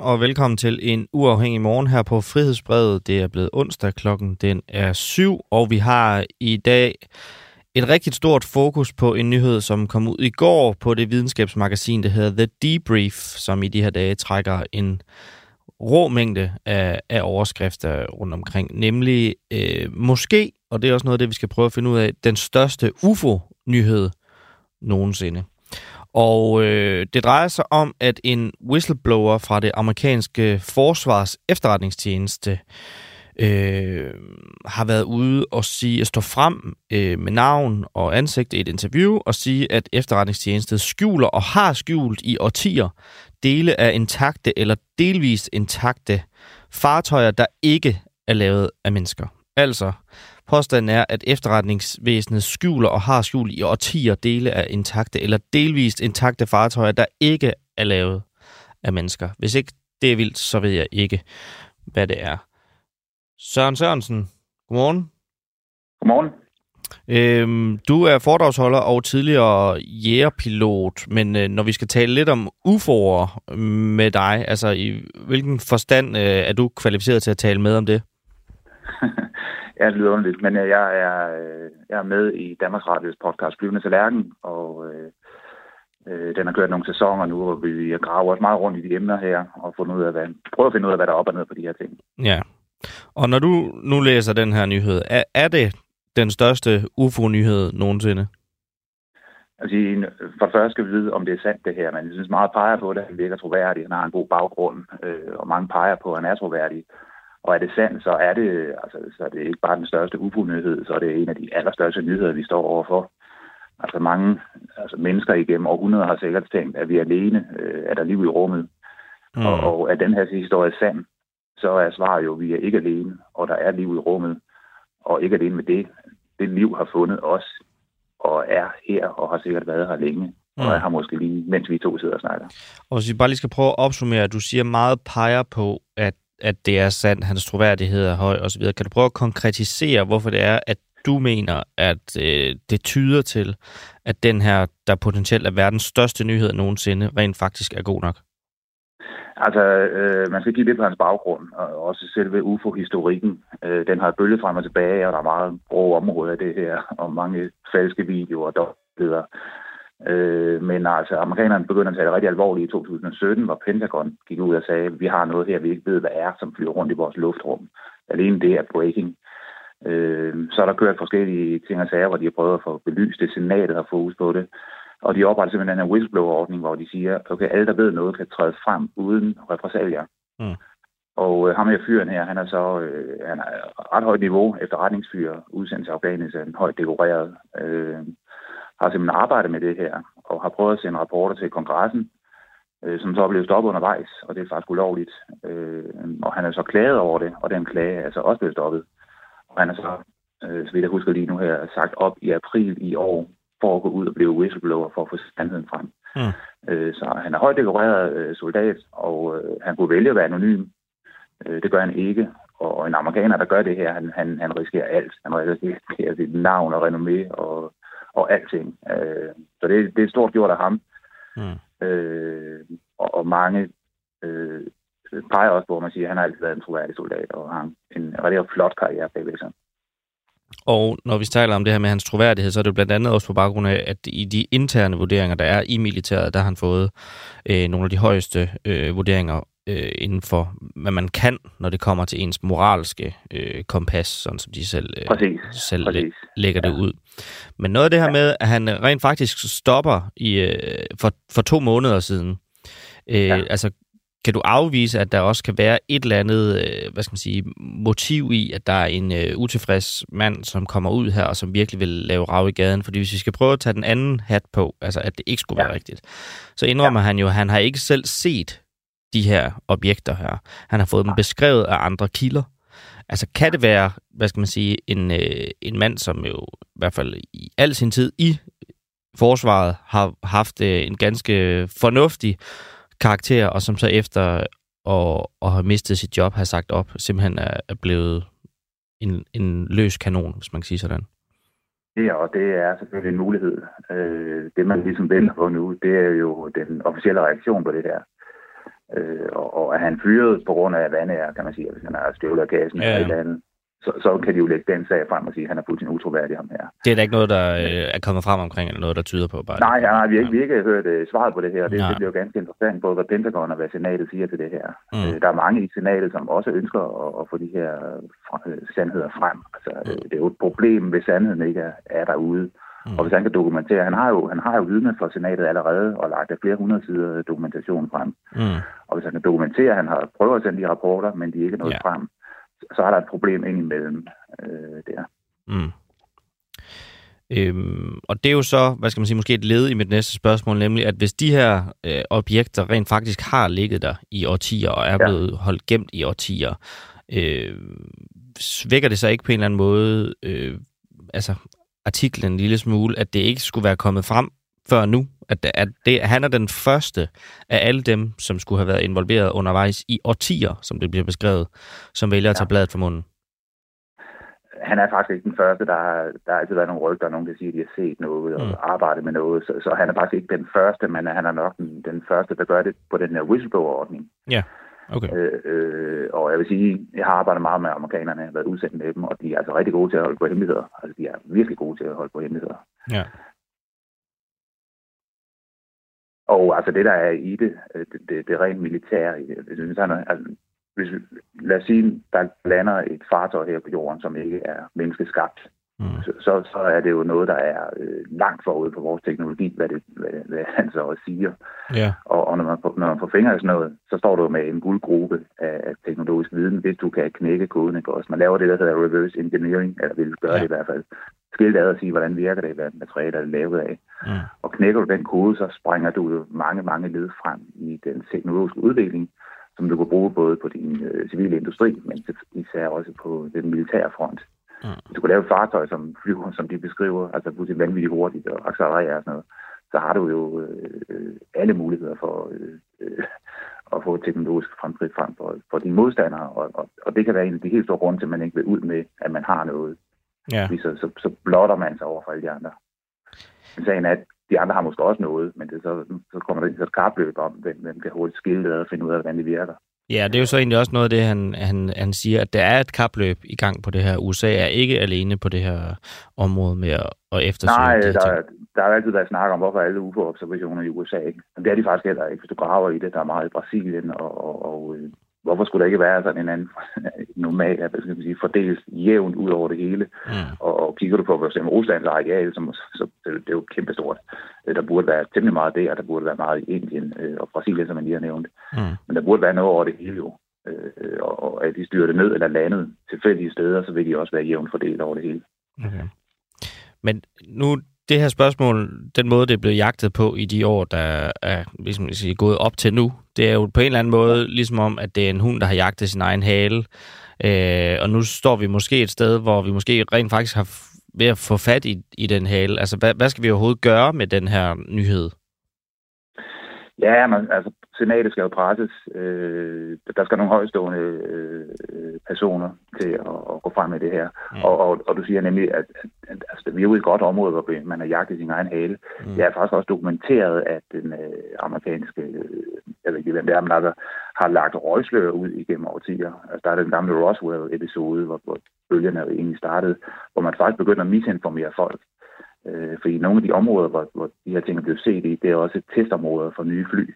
Godmorgen og velkommen til en uafhængig morgen her på Frihedsbrevet. Det er blevet onsdag, klokken den er 7, og vi har i dag et rigtig stort fokus på en nyhed, som kom ud i går på det videnskabsmagasin, der hedder The Debrief, som i de her dage trækker en rå mængde af overskrifter rundt omkring, nemlig måske, og det er også noget af det, vi skal prøve at finde ud af, den største UFO-nyhed nogensinde. Og det drejer sig om, at en whistleblower fra det amerikanske forsvars efterretningstjeneste har været ude og sige, at stå frem med navn og ansigt i et interview og sige, at efterretningstjenestet skjuler og har skjult i årtier dele af intakte eller delvist intakte fartøjer, der ikke er lavet af mennesker. Altså, påstanden er, at efterretningsvæsenet skjuler og har skjult i årtier dele af intakte eller delvist intakte fartøjer, der ikke er lavet af mennesker. Hvis ikke det er vildt, så ved jeg ikke, hvad det er. Søren Sørensen, godmorgen. Godmorgen. Du er foredragsholder og tidligere jægerpilot, men når vi skal tale lidt om UFO'er med dig, altså i hvilken forstand er du kvalificeret til at tale med om det? Ja, det lyder underligt, men jeg er med i Danmarks Radios podcast Blivende Tallerken, og den har kørt nogle sæsoner nu, og vi graver også meget rundt i de emner her, og prøver at finde ud af, hvad der er op og ned på de her ting. Ja, og når du nu læser den her nyhed, er det den største UFO-nyhed nogensinde? Altså, for det første skal vi vide, om det er sandt det her, men jeg synes meget peger på det, han virker troværdig, han har en god baggrund, og mange peger på, at han er troværdig. Og er det sandt, så er det, altså, så er det ikke bare den største UFO-nyhed, så er det en af de allerstørste nyheder, vi står overfor. Altså mange mennesker igennem århundreder har sikkert tænkt, at vi er alene, er der liv i rummet. Mm. Og er den her historie sand, så er svaret jo, at vi er ikke alene, og der er liv i rummet. Og ikke alene med det. Det liv har fundet os, og er her, og har sikkert været her længe. Mm. Og jeg har måske lige, mens vi to sidder og snakker. Og hvis vi bare lige skal prøve at opsummere, du siger meget peger på, at det er sandt, hans troværdighed er høj osv. Kan du prøve at konkretisere, hvorfor det er, at du mener, at det tyder til, at den her, der potentielt er verdens største nyhed nogensinde, rent faktisk er god nok? Altså, man skal give lidt på hans baggrund, og også selve UFO-historikken. Den har bølget frem og tilbage, og der er meget grove områder af det her, og mange falske videoer og dobbeltheder. Men altså, amerikanerne begyndte at tage det rigtig alvorligt i 2017, hvor Pentagon gik ud og sagde, at vi har noget her, vi ikke ved, hvad er, som flyver rundt i vores luftrum. Alene det er breaking. Så er der kørt forskellige ting og sager, hvor de har prøvet at få belyst det. Senatet har fokus på det. Og de opretter simpelthen den her whistleblower-ordning, hvor de siger, okay, alle, der ved noget, kan træde frem uden repressalier. Mm. Og ham her fyren her, han er så han er ret højt niveau efterretningsfyr, udsendt til Afghanistan, højt dekoreret. Har simpelthen arbejdet med det her, og har prøvet at sende rapporter til kongressen, som så er blevet stoppet undervejs, og det er faktisk ulovligt. Og han er så klaget over det, og den klage er så også blevet stoppet. Og han er så, så vidt jeg husker lige nu her, sagt op i april i år, for at gå ud og blive whistleblower, for at få sandheden frem. Mm. Så han er højt dekoreret soldat, og han kunne vælge at være anonym. Det gør han ikke. Og en amerikaner, der gør det her, han risikerer alt. Han risikerer sit navn og renommé og alting. Så det er stort gjort af ham. Mm. Og mange peger også på, at man siger, at han har altid været en troværdig soldat, og har en rigtig flot karriere bagved sig. Og når vi taler om det her med hans troværdighed, så er det blandt andet også på baggrund af, at i de interne vurderinger, der er i militæret, der har han fået nogle af de højeste vurderinger inden for, hvad man kan, når det kommer til ens moralske kompas, sådan som de selv lægger det ud. Men noget af det her med, at han rent faktisk stopper for 2 måneder siden, altså kan du afvise, at der også kan være et eller andet, hvad skal man sige, motiv i, at der er en utilfreds mand, som kommer ud her, og som virkelig vil lave rav i gaden? Fordi hvis vi skal prøve at tage den anden hat på, altså at det ikke skulle være rigtigt, så indrømmer han jo, at han har ikke selv set de her objekter her. Han har fået dem beskrevet af andre kilder. Altså kan det være, hvad skal man sige, en mand, som jo i hvert fald i al sin tid i forsvaret har haft en ganske fornuftig karakter, og som så efter at have mistet sit job, har sagt op, simpelthen er blevet en løs kanon, hvis man kan sige sådan? Ja, og det er selvfølgelig en mulighed. Det man ligesom venter på nu, det er jo den officielle reaktion på det der. og at han fyret på grund af vandære, kan man sige, hvis han har støvlet af gassen eller et andet, så kan de jo lægge den sag frem og sige, at han er fuldstændig utroværdig, ham her. Det er da ikke noget, der er kommet frem omkring, eller noget, der tyder på? Bare nej, vi har ikke hørt svaret på det her. Det bliver jo ganske interessant, både hvad Pentagon og hvad senatet siger til det her. Der er mange i senatet, som også ønsker at få de her sandheder frem. Altså, det er jo et problem, hvis sandheden ikke er derude. Og hvis han kan dokumentere, han har jo vidne fra senatet allerede og lagt af flere hundrede sider dokumentation frem. Og hvis han kan dokumentere, han har prøvet at sende de rapporter, men de ikke er nået frem, så har der et problem indimellem der. Og det er jo så, hvad skal man sige, måske et led i mit næste spørgsmål, nemlig at hvis de her objekter rent faktisk har ligget der i årtier og er blevet holdt gemt i årtier, svækker det så ikke på en eller anden måde altså artiklen en lille smule, at det ikke skulle være kommet frem før nu? At han er den første af alle dem, som skulle have været involveret undervejs i årtier, som det bliver beskrevet, som vælger at tage bladet fra munden. Han er faktisk ikke den første. Der har altid været nogle rygter, og nogen kan sige, at de har set noget og arbejdet med noget. Så han er faktisk ikke den første, men han er nok den første, der gør det på den her whistleblower-ordning. Ja, okay. Og jeg vil sige, jeg har arbejdet meget med amerikanerne, har været udsendt med dem, og de er altså rigtig gode til at holde på hemmeligheder. Altså, de er virkelig gode til at holde på hemmeligheder. Ja. Og altså det, der er i det er rent militære. Lad os sige, der lander et fartøj her på jorden, som ikke er menneskeskabt. Så er det jo noget, der er langt forud på vores teknologi, hvad han så også siger. Yeah. Og når man får fingre i sådan noget, så står du med en guldgruppe af teknologisk viden, hvis du kan knække koden, ikke også? Man laver det, der hedder reverse engineering, eller vil gøre det i hvert fald. Skilt ad og sige, hvordan virker det, hvad materialet er lavet af. Og knækker du den kode, så springer du mange, mange led frem i den teknologiske udvikling, som du kan bruge både på din civile industri, men især også på den militære front. Du kan lave et fartøj, som flyver, som de beskriver, altså pludselig vanvittigt hurtigt og accelererer og sådan noget, så har du jo alle muligheder for at få et teknologisk fremskridt frem for dine modstandere, og det kan være en af de helt store grunde til, at man ikke vil ud med, at man har noget. Ja. Så blotter man sig over for alle de andre. Sagen er, at de andre har måske også noget, men det så kommer der ind til et kapløb om, hvem kan hurtigt skille og finde ud af, hvordan det virker. Ja, det er jo så egentlig også noget af det, han siger, at der er et kapløb i gang på det her. USA er ikke alene på det her område med at eftersøge. Nej, der har altid været snak om, hvorfor alle UFO-observationer i USA ikke. Men det er de faktisk heller ikke, hvis du graver i det. Der er meget i Brasilien, og hvorfor skulle der ikke være sådan en anden normal, hvad skal man sige, fordels jævnt ud over det hele? Og kigger du på for eksempel Ruslands areal, så det er jo kæmpestort. Der burde være temmelig meget der, og der burde være meget i Indien og Brasilien, som man lige har nævnt. Men der burde være noget over det hele jo. Og at de styrer det ned eller landet tilfældige steder, så vil de også være jævnt fordelt over det hele. Okay. Men nu... Det her spørgsmål, den måde, det er blevet jagtet på i de år, der er ligesom, jeg siger, gået op til nu, det er jo på en eller anden måde ligesom om, at det er en hund, der har jagtet sin egen hale. Og nu står vi måske et sted, hvor vi måske rent faktisk har ved at få fat i den hale. Altså, hvad skal vi overhovedet gøre med den her nyhed? Ja, men, altså, senatet skal jo presses. Der skal nogle højstående personer til at gå frem med det her. Og du siger nemlig, at vi er ude i et godt område, hvor man har jagtet sin egen hale. Det er faktisk også dokumenteret, at den amerikanske, jeg ved ikke hvem det er, men der har lagt røgslør ud igennem årtier. Altså, der er den gamle Roswell-episode, hvor bølgerne egentlig startede, hvor man faktisk begynder at misinformere folk. Fordi nogle af de områder, hvor de her ting er blevet set i, det er også testområder for nye fly.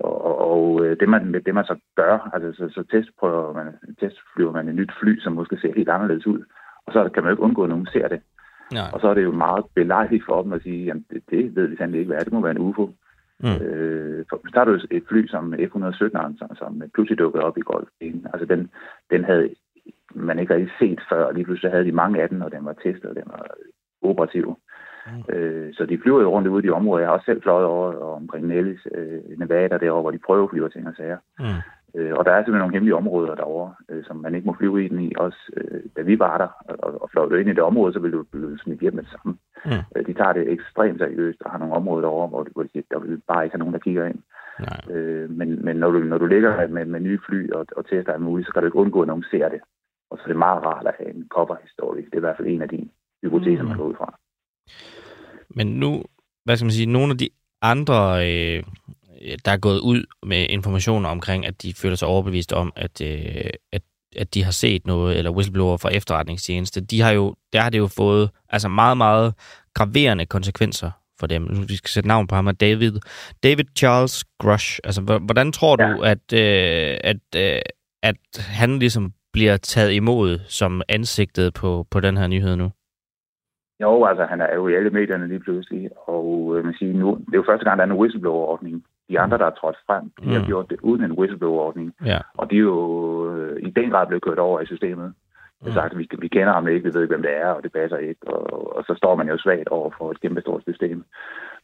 Og det man så gør, altså så testflyver man et nyt fly, som måske ser helt anderledes ud, og så kan man jo ikke undgå, at nogen ser det. Nej. Og så er det jo meget belejligt for dem at sige, jamen det ved vi sandelig ikke, hvad er. Det må være en UFO. Så er det jo et fly som F-117, som pludselig dukkede op i Golfen. Altså den havde man ikke rigtig set før, og lige pludselig havde de mange af den, og den var testet, og den var operativ. Så de flyver jo rundt ude i de områder. Jeg har også selv fløjet over og omkring Nellis, Nevada derovre, hvor de prøveflyver ting og sager. Og der er simpelthen nogle hemmelige områder derovre, som man ikke må flyve ind i. Også da vi var der og fløjede ind i det område, så ville du blive smidt hjem med det samme. De tager det ekstremt seriøst og har nogle områder derovre, hvor der vil bare ikke have nogen, der kigger ind. Men når du ligger med nye fly og tester alt muligt, så kan du ikke undgå, at nogen ser det. Og så er det meget rart at have en coverhistorie. Det er i hvert fald en af de hypoteser, man går ud fra. Men nu, hvad skal man sige, nogle af de andre der er gået ud med informationer omkring, at de føler sig overbevist om, at de har set noget, eller whistleblower fra efterretningstjeneste, der har det jo fået altså meget, meget graverende konsekvenser for dem. Nu skal vi sætte navn på ham, og David Charles Grusch. Altså, hvordan tror du, at han ligesom bliver taget imod som ansigtet på den her nyhed nu? Jo, altså han er jo i alle medierne lige pludselig, og man siger nu, det er jo første gang, der er en whistleblower-ordning. De andre, der er trådt frem, de har gjort det uden en whistleblower-ordning, og de er jo i den grad blevet kørt over i systemet. Det sagt, vi kender ham ikke, vi ved ikke, hvem det er, og det passer ikke, og så står man jo svagt over for et kæmpe stort system.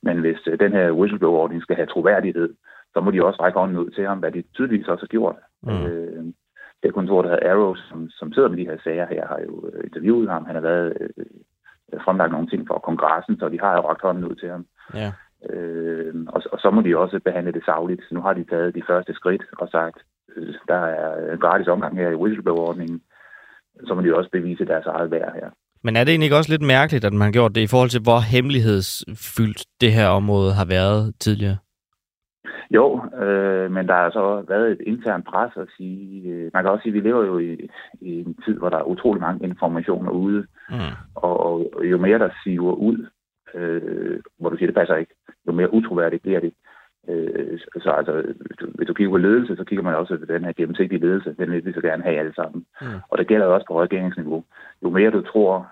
Men hvis den her whistleblower-ordning skal have troværdighed, så må de også række hånden ud til ham, hvad de tydeligvis også har gjort. Det kontor, der hedder Arrows, som sidder med de her sager her, har jo interviewet ham. Han har været fremlagt nogle ting for kongressen, så de har jo rakt hånden ud til ham. Ja. Og så må de også behandle det sagligt. Nu har de taget de første skridt og sagt, der er gratis omgang her i whistleblower-ordningen, så må de også bevise deres eget værd her. Men er det egentlig også lidt mærkeligt, at man har gjort det i forhold til, hvor hemmelighedsfyldt det her område har været tidligere? Jo, men der har så været et internt pres at sige, man kan også sige, at vi lever jo i en tid, hvor der er utrolig mange informationer ude, og jo mere der siver ud, hvor du siger, det passer ikke, jo mere utroværdigt bliver det. Så altså, hvis du kigger på ledelse, så kigger man også på den her gennemsigtige ledelse, den vil vi så gerne have alle sammen. Og det gælder jo også på regeringsniveau. Jo mere du tror,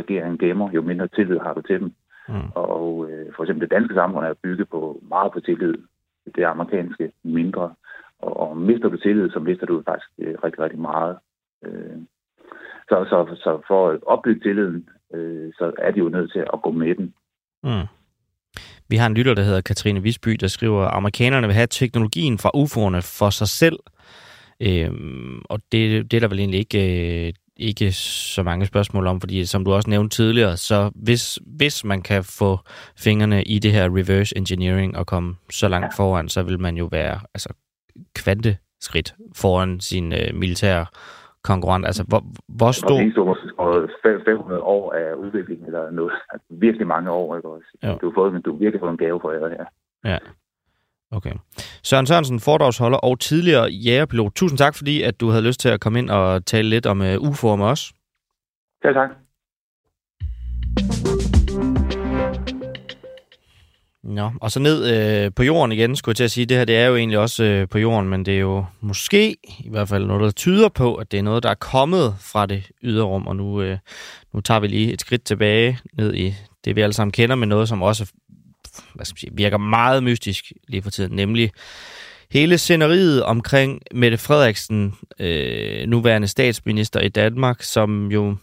regeringen gemmer, jo mindre tillid har du til dem. Og for eksempel det danske samfund er bygget på meget på tillid, det amerikanske mindre, og mister du tillid, så mister du faktisk rigtig, rigtig meget. Så for at opbygge tilliden, så er de jo nødt til at gå med den. Vi har en lytter, der hedder Katrine Visby, der skriver, at amerikanerne vil have teknologien fra UFO'erne for sig selv. Og det er der vel egentlig ikke så mange spørgsmål om, fordi som du også nævnte tidligere, så hvis man kan få fingrene i det her reverse engineering og komme så langt foran, så vil man jo være altså kvanteskridt foran sin militære konkurrent. Altså, hvor stor... 500 år af udvikling eller noget. Altså, virkelig mange år, ikke også? Jo. Du har virkelig fået en gave for jer her. Ja. Okay. Søren Sørensen, foredragsholder og tidligere jægerpilot. Tusind tak, fordi at du havde lyst til at komme ind og tale lidt om UFO'er med os. Ja, tak. Nå, og så ned på jorden igen, skulle jeg til at sige. Det her, det er jo egentlig også på jorden, men det er jo måske i hvert fald noget, der tyder på, at det er noget, der er kommet fra det yderrum. Og nu tager vi lige et skridt tilbage ned i det, vi alle sammen kender, men noget, som også virker meget mystisk lige for tiden, nemlig hele sceneriet omkring Mette Frederiksen, nuværende statsminister i Danmark, som jo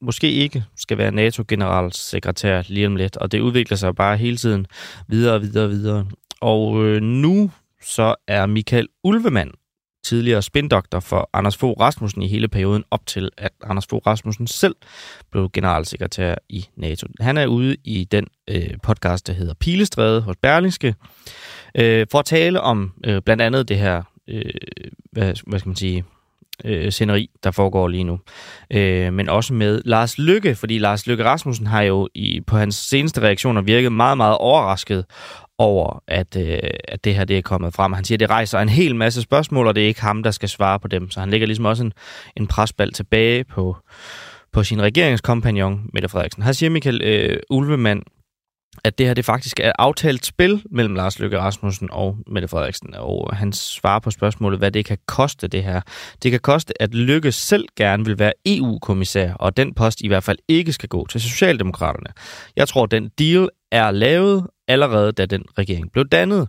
måske ikke skal være NATO-generalsekretær lige om lidt, og det udvikler sig bare hele tiden videre. Og nu så er Mikael Ulvemann, tidligere spindoktor for Anders Fogh Rasmussen i hele perioden op til, at Anders Fogh Rasmussen selv blev generalsekretær i NATO. Han er ude i den podcast, der hedder Pilestræde hos Berlingske, for at tale om blandt andet det her, hvad skal man sige, sceneri, der foregår lige nu. Men også med Lars Løkke, fordi Lars Løkke Rasmussen har jo på hans seneste reaktioner virket meget, meget overrasket over, at det her det er kommet frem. Han siger, at det rejser en hel masse spørgsmål, og det er ikke ham, der skal svare på dem. Så han lægger ligesom også en presbald tilbage på sin regeringskompagnon, Mette Frederiksen. Her siger Mikael Ulvemann, at det her det faktisk er et aftalt spil mellem Lars Løkke Rasmussen og Mette Frederiksen, og han svarer på spørgsmålet, hvad det kan koste det her. Det kan koste, at Løkke selv gerne vil være EU-kommissær, og den post i hvert fald ikke skal gå til Socialdemokraterne. Jeg tror, den deal er lavet allerede, da den regering blev dannet.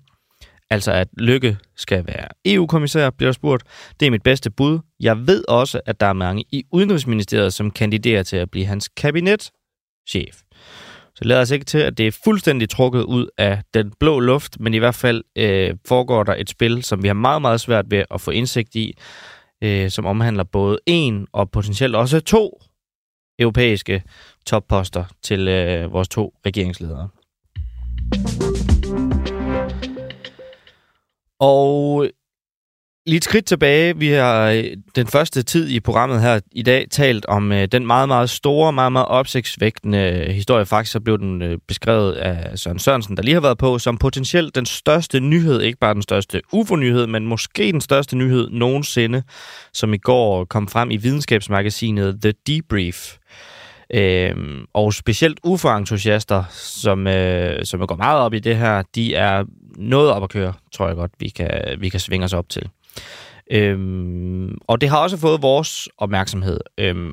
Altså, at Løkke skal være EU-kommissær, bliver der spurgt. Det er mit bedste bud. Jeg ved også, at der er mange i Udenrigsministeriet, som kandiderer til at blive hans kabinetchef. Så lader sig ikke til, at det er fuldstændig trukket ud af den blå luft, men i hvert fald foregår der et spil, som vi har meget, meget svært ved at få indsigt i, som omhandler både en og potentielt også to europæiske topposter til vores to regeringsledere. Og Lige et skridt tilbage. Vi har den første tid i programmet her i dag talt om den meget, meget store, meget, meget opsigtsvækkende historie. Faktisk så blev den beskrevet af Søren Sørensen, der lige har været på, som potentielt den største nyhed, ikke bare den største UFO-nyhed, men måske den største nyhed nogensinde, som i går kom frem i videnskabsmagasinet The Debrief. Og specielt UFO-entusiaster, som går meget op i det her, de er noget op at køre, tror jeg godt, vi kan svinge os op til. Og det har også fået vores opmærksomhed.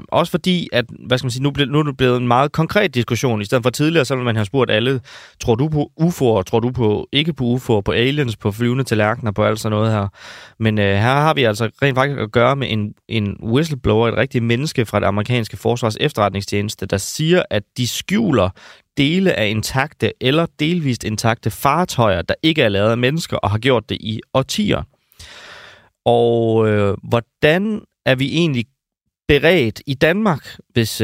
Også fordi, at nu er det blevet en meget konkret diskussion. I stedet for tidligere, så ville man have spurgt alle, tror du på UFO'er, tror du på ikke på UFO'er, på aliens, på flyvende tallerkener, på alt sådan noget her. Men her har vi altså rent faktisk at gøre med en whistleblower, et rigtigt menneske fra det amerikanske forsvars efterretningstjeneste, der siger, at de skjuler dele af intakte eller delvist intakte fartøjer, der ikke er lavet af mennesker og har gjort det i årtier. Og hvordan er vi egentlig beredt i Danmark, hvis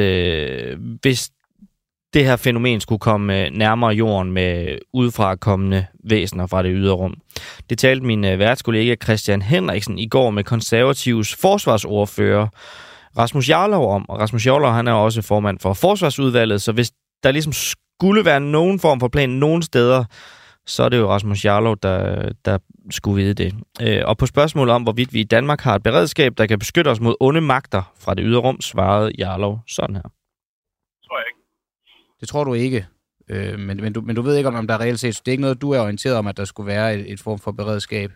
det her fænomen skulle komme nærmere jorden med udefrakommende væsener fra det ydre rum? Det talte min værtskollega Christian Hendriksen i går med Konservatives forsvarsordfører Rasmus Jarlov om. Og Rasmus Jarlov, han er også formand for forsvarsudvalget, så hvis der ligesom skulle være nogen form for plan nogen steder, så er det jo Rasmus Jarlov, der skulle vide det. Og på spørgsmålet om, hvorvidt vi i Danmark har et beredskab, der kan beskytte os mod onde magter fra det ydre rum, svarede Jarlov sådan her. Det tror jeg ikke. Det tror du ikke. Men du ved ikke, om der er reelt set. Det er ikke noget, du er orienteret om, at der skulle være et form for beredskab?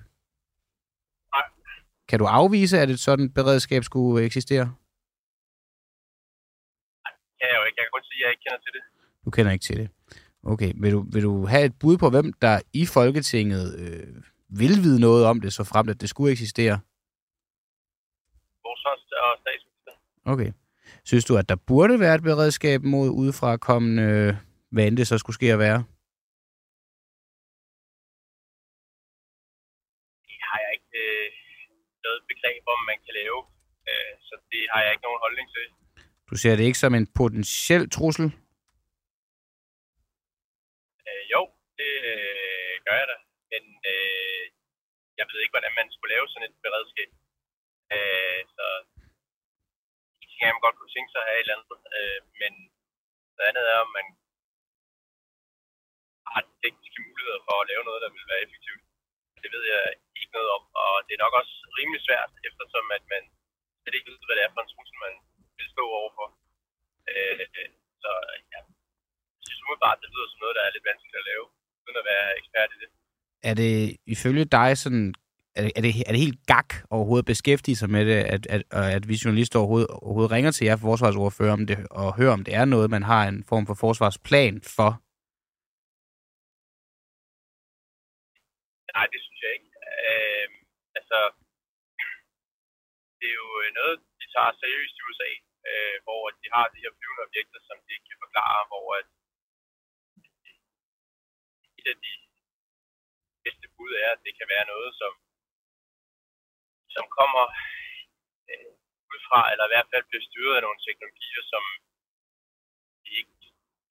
Nej. Kan du afvise, at et sådan beredskab skulle eksistere? Nej, det kan jeg jo ikke. Jeg kan godt sige, at jeg ikke kender til det. Du kender ikke til det. Okay, vil du have et bud på, hvem der i Folketinget vil vide noget om det, så frem til, at det skulle eksistere? Forsvars- og statsminister. Okay. Synes du, at der burde være et beredskab mod udefrakommende, hvad end det så skulle ske at være? Det har jeg ikke noget begreb om, man kan lave, så det har jeg ikke nogen holdning til. Du ser det ikke som en potentiel trussel? Det gør jeg da, men jeg ved ikke, hvordan man skulle lave sådan et beredskab. Så det kan man godt kunne tænke sig at have et eller andet, men det andet er, om man har tekniske muligheder for at lave noget, der vil være effektivt. Det ved jeg ikke noget om, og det er nok også rimelig svært, eftersom at man slet ikke ved, hvad det er for en trussel, man vil stå overfor. Så ja, jeg synes umiddelbart, det lyder som noget, der er lidt vanskeligt at lave. At være ekspert i det. Er det ifølge dig sådan, er det helt gak overhovedet beskæftige sig med det, at vi journalister overhovedet ringer til jer forsvarsordfører om det, og hører om det er noget, man har en form for forsvarsplan for? Nej, det synes jeg ikke. Det er jo noget, de tager seriøst i USA, hvor de har de her flyvende objekter, som de ikke kan forklare, hvor at de bedste bud er, at det kan være noget, som kommer ud fra, eller i hvert fald bliver styret af nogle teknologier, som vi ikke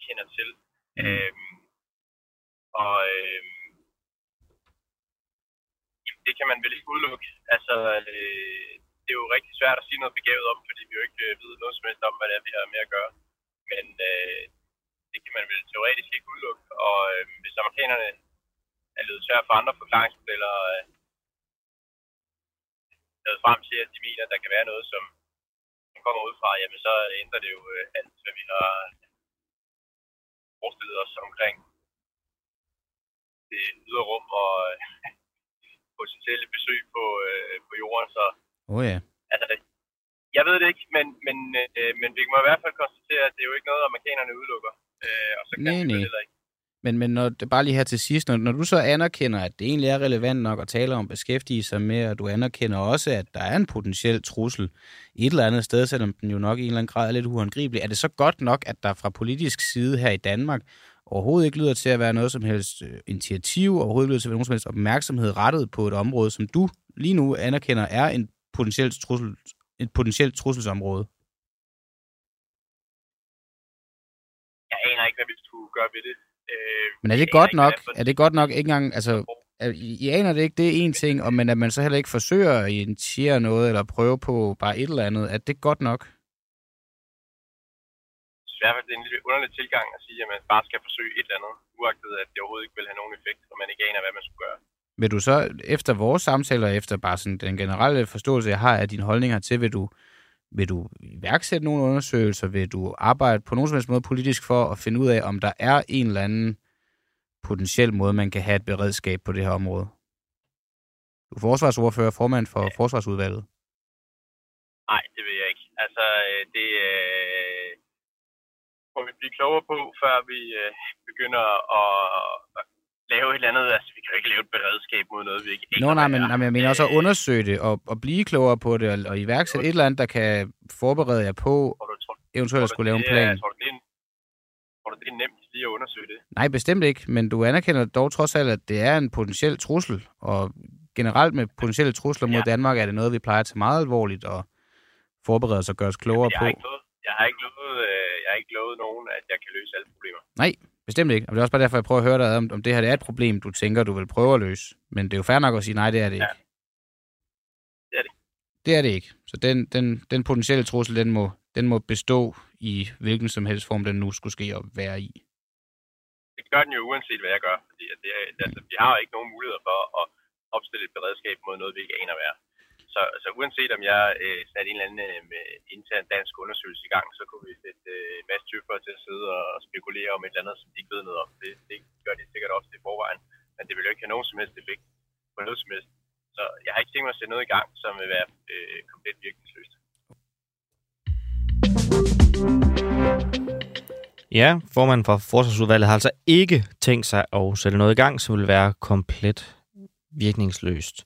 kender til. Det kan man vel ikke udelukke. Det er jo rigtig svært at sige noget begavet om, fordi vi jo ikke ved noget som helst om, hvad det er, vi har med at gøre. Men det kan man vel teoretisk ikke udelukke, og hvis amerikanerne er løbet tør for andre forklaringsmodeller, nået frem til, at de mener, at der kan være noget, som kommer ud fra, jamen så ændrer det jo alt, hvad vi har forestillet os omkring det ydre rum og potentielle besøg på jorden. Så jeg ved det ikke, men vi må i hvert fald konstatere, at det er jo ikke noget, amerikanerne udelukker. Og så kan det heller ikke. Men når, bare lige her til sidst, når du så anerkender, at det egentlig er relevant nok at tale om beskæftige sig med, og du anerkender også, at der er en potentiel trussel et eller andet sted, selvom den jo nok i en eller anden grad er lidt uangribelig, er det så godt nok, at der fra politisk side her i Danmark overhovedet ikke lyder til at være noget som helst initiativ, overhovedet ikke lyder til at være nogen som helst opmærksomhed rettet på et område, som du lige nu anerkender er en potentiel trussel, et potentielt trusselsområde? Jeg aner ikke, hvad vi skulle gøre ved det. Men er det godt nok ikke engang, altså I aner det ikke, det er en ting, men at man så heller ikke forsøger at initiere noget, eller prøve på bare et eller andet, at det er godt nok? I hvert fald det er en lidt underlig tilgang at sige, at man bare skal forsøge et eller andet, uagtet at det overhovedet ikke vil have nogen effekt, og man ikke aner, hvad man skulle gøre. Vil du så, efter vores samtaler, efter bare sådan den generelle forståelse, jeg har af dine holdninger til, vil du iværksætte nogle undersøgelser? Vil du arbejde på nogen som helst måde politisk for at finde ud af, om der er en eller anden potentiel måde, man kan have et beredskab på det her område? Du er forsvarsordfører, formand for Forsvarsudvalget. Nej, det vil jeg ikke. Altså, det må vi blive klogere på, før vi begynder at lave et eller andet. Altså, vi kan jo ikke lave et beredskab mod noget, vi ikke... Nej, men jeg mener også at undersøge det, og blive klogere på det, og iværksætte et eller andet, der kan forberede jer på, eventuelt at skulle lave en plan. Tror du, det er nemt lige at undersøge det? Nej, bestemt ikke, men du anerkender dog trods alt, at det er en potentiel trussel, og generelt med potentielle trusler mod Danmark, er det noget, vi plejer til meget alvorligt, og forberede os og gøre os klogere på. Jeg har ikke lovet nogen, at jeg kan løse alle problemer. Nej, bestemt ikke. Og det er også bare derfor, jeg prøver at høre dig, om det her det er et problem, du tænker, du vil prøve at løse. Men det er jo fair nok at sige, nej, det er det ikke. Det er det. Det er det ikke. Så den potentielle trussel, den må bestå i hvilken som helst form, den nu skulle ske at være i. Det gør den jo uanset, hvad jeg gør. Fordi vi har jo ikke nogen muligheder for at opstille et beredskab mod noget, vi ikke aner hvad er. Så uanset om jeg satte en eller anden intern dansk undersøgelse i gang, så kunne vi sætte en masse typer til at sidde og spekulere om et eller andet, som de ikke ved noget om. Det gør de sikkert også i forvejen, men det vil jo ikke have nogen som helst effekt på noget som helst. Så jeg har ikke tænkt mig at sætte noget i gang, som vil være komplet virkningsløst. Ja, formanden for Forsvarsudvalget har altså ikke tænkt sig at sætte noget i gang, som vil være komplet virkningsløst.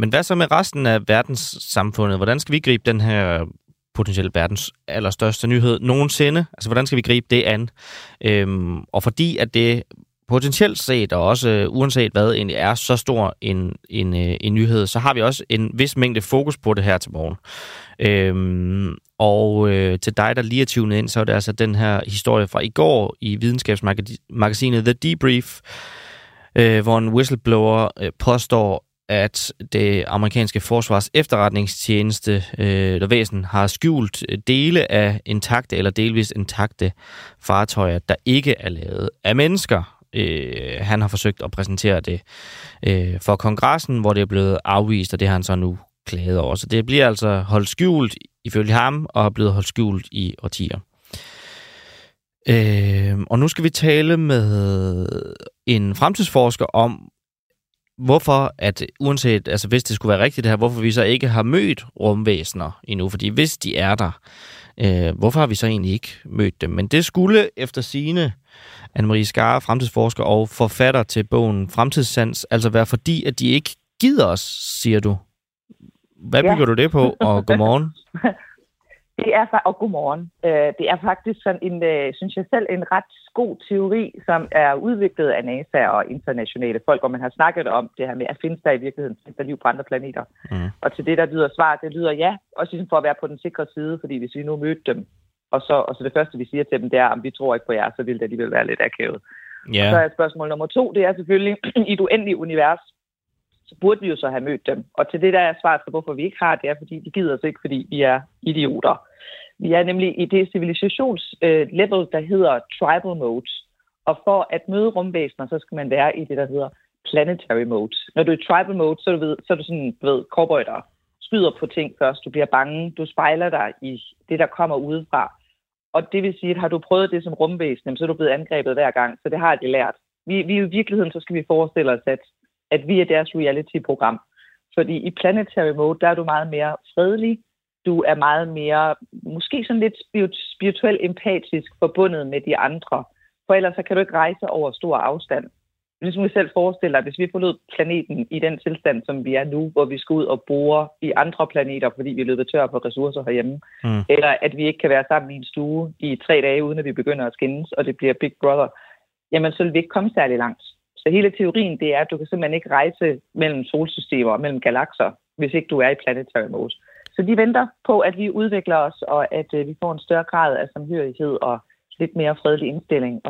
Men hvad så med resten af verdenssamfundet? Hvordan skal vi gribe den her potentielle verdens allerstørste nyhed nogensinde? Altså, hvordan skal vi gribe det an? Og fordi at det potentielt set, og også uanset hvad, egentlig er så stor en nyhed, så har vi også en vis mængde fokus på det her til morgen. Og til dig, der lige er tunet ind, så er det altså den her historie fra i går i videnskabsmagasinet The Debrief, hvor en whistleblower påstår, at det amerikanske forsvars efterretningstjeneste eller væsen har skjult dele af intakte eller delvis intakte fartøjer, der ikke er lavet af mennesker. Han har forsøgt at præsentere det for kongressen, hvor det er blevet afvist, og det har han så nu klaget over. Så det bliver altså holdt skjult ifølge ham, og er blevet holdt skjult i årtier. Og nu skal vi tale med en fremtidsforsker om, hvorfor, at uanset, altså hvis det skulle være rigtigt det her, hvorfor vi så ikke har mødt rumvæsener endnu. Fordi hvis de er der, hvorfor har vi så egentlig ikke mødt dem? Men det skulle efter sigende Anna Marie Skare, fremtidsforsker og forfatter til bogen Fremtidssans, altså være fordi, at de ikke gider os, siger du. Hvad bygger du det på? Og godmorgen. Det er faktisk sådan en, synes jeg selv, en ret god teori, som er udviklet af NASA og internationale folk, hvor man har snakket om det her med, at findes der i virkeligheden liv på andre planeter. Mm. Og til det, der lyder svar, det lyder ja, også ligesom for at være på den sikre side, fordi hvis vi nu mødte dem, og så det første, vi siger til dem, det er, om vi tror ikke på jer, så vil det alligevel være lidt akavet. Yeah. Og så er spørgsmål nummer 2, det er selvfølgelig, i et uendeligt univers, så burde vi jo så have mødt dem. Og til det, der er svaret på, hvorfor vi ikke har, det er, fordi de gider os ikke, fordi vi er idioter. Vi er nemlig i det civilisationslevel, der hedder tribal mode. Og for at møde rumvæsener, så skal man være i det, der hedder planetary mode. Når du er i tribal mode, så er du sådan, cowboy, der skyder på ting først. Du bliver bange, du spejler dig i det, der kommer udefra. Og det vil sige, at har du prøvet det som rumvæsen, så er du blevet angrebet hver gang. Så det har de lært. Vi i virkeligheden, så skal vi forestille os, at vi er deres reality-program. Fordi i planetary mode, der er du meget mere fredelig. Du er meget mere, måske sådan lidt spirituelt empatisk forbundet med de andre. For ellers så kan du ikke rejse over stor afstand. Ligesom vi selv forestiller, at hvis vi forlod planeten i den tilstand, som vi er nu, hvor vi skal ud og bore i andre planeter, fordi vi er løbet tør på ressourcer herhjemme, eller at vi ikke kan være sammen i en stue i 3 dage, uden at vi begynder at skændes, og det bliver Big Brother, jamen så vil vi ikke komme særlig langt. Så hele teorien, det er, at du kan simpelthen ikke rejse mellem solsystemer og mellem galakser, hvis ikke du er i planetary mode. Så de venter på, at vi udvikler os, og at vi får en større grad af samhørighed og lidt mere fredelig indstilling,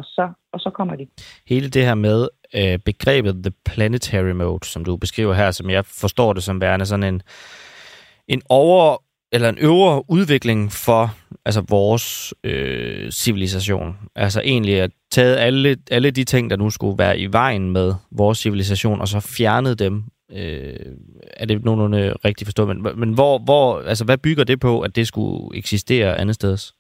og så kommer de. Hele det her med begrebet The Planetary Mode, som du beskriver her, som jeg forstår det som værende sådan en over eller en øvre udvikling for altså vores civilisation. Altså egentlig at tage alle de ting, der nu skulle være i vejen med vores civilisation, og så fjernede dem. Er det nogenlunde rigtigt forstået? Men hvor, altså hvad bygger det på, at det skulle eksistere andet steds?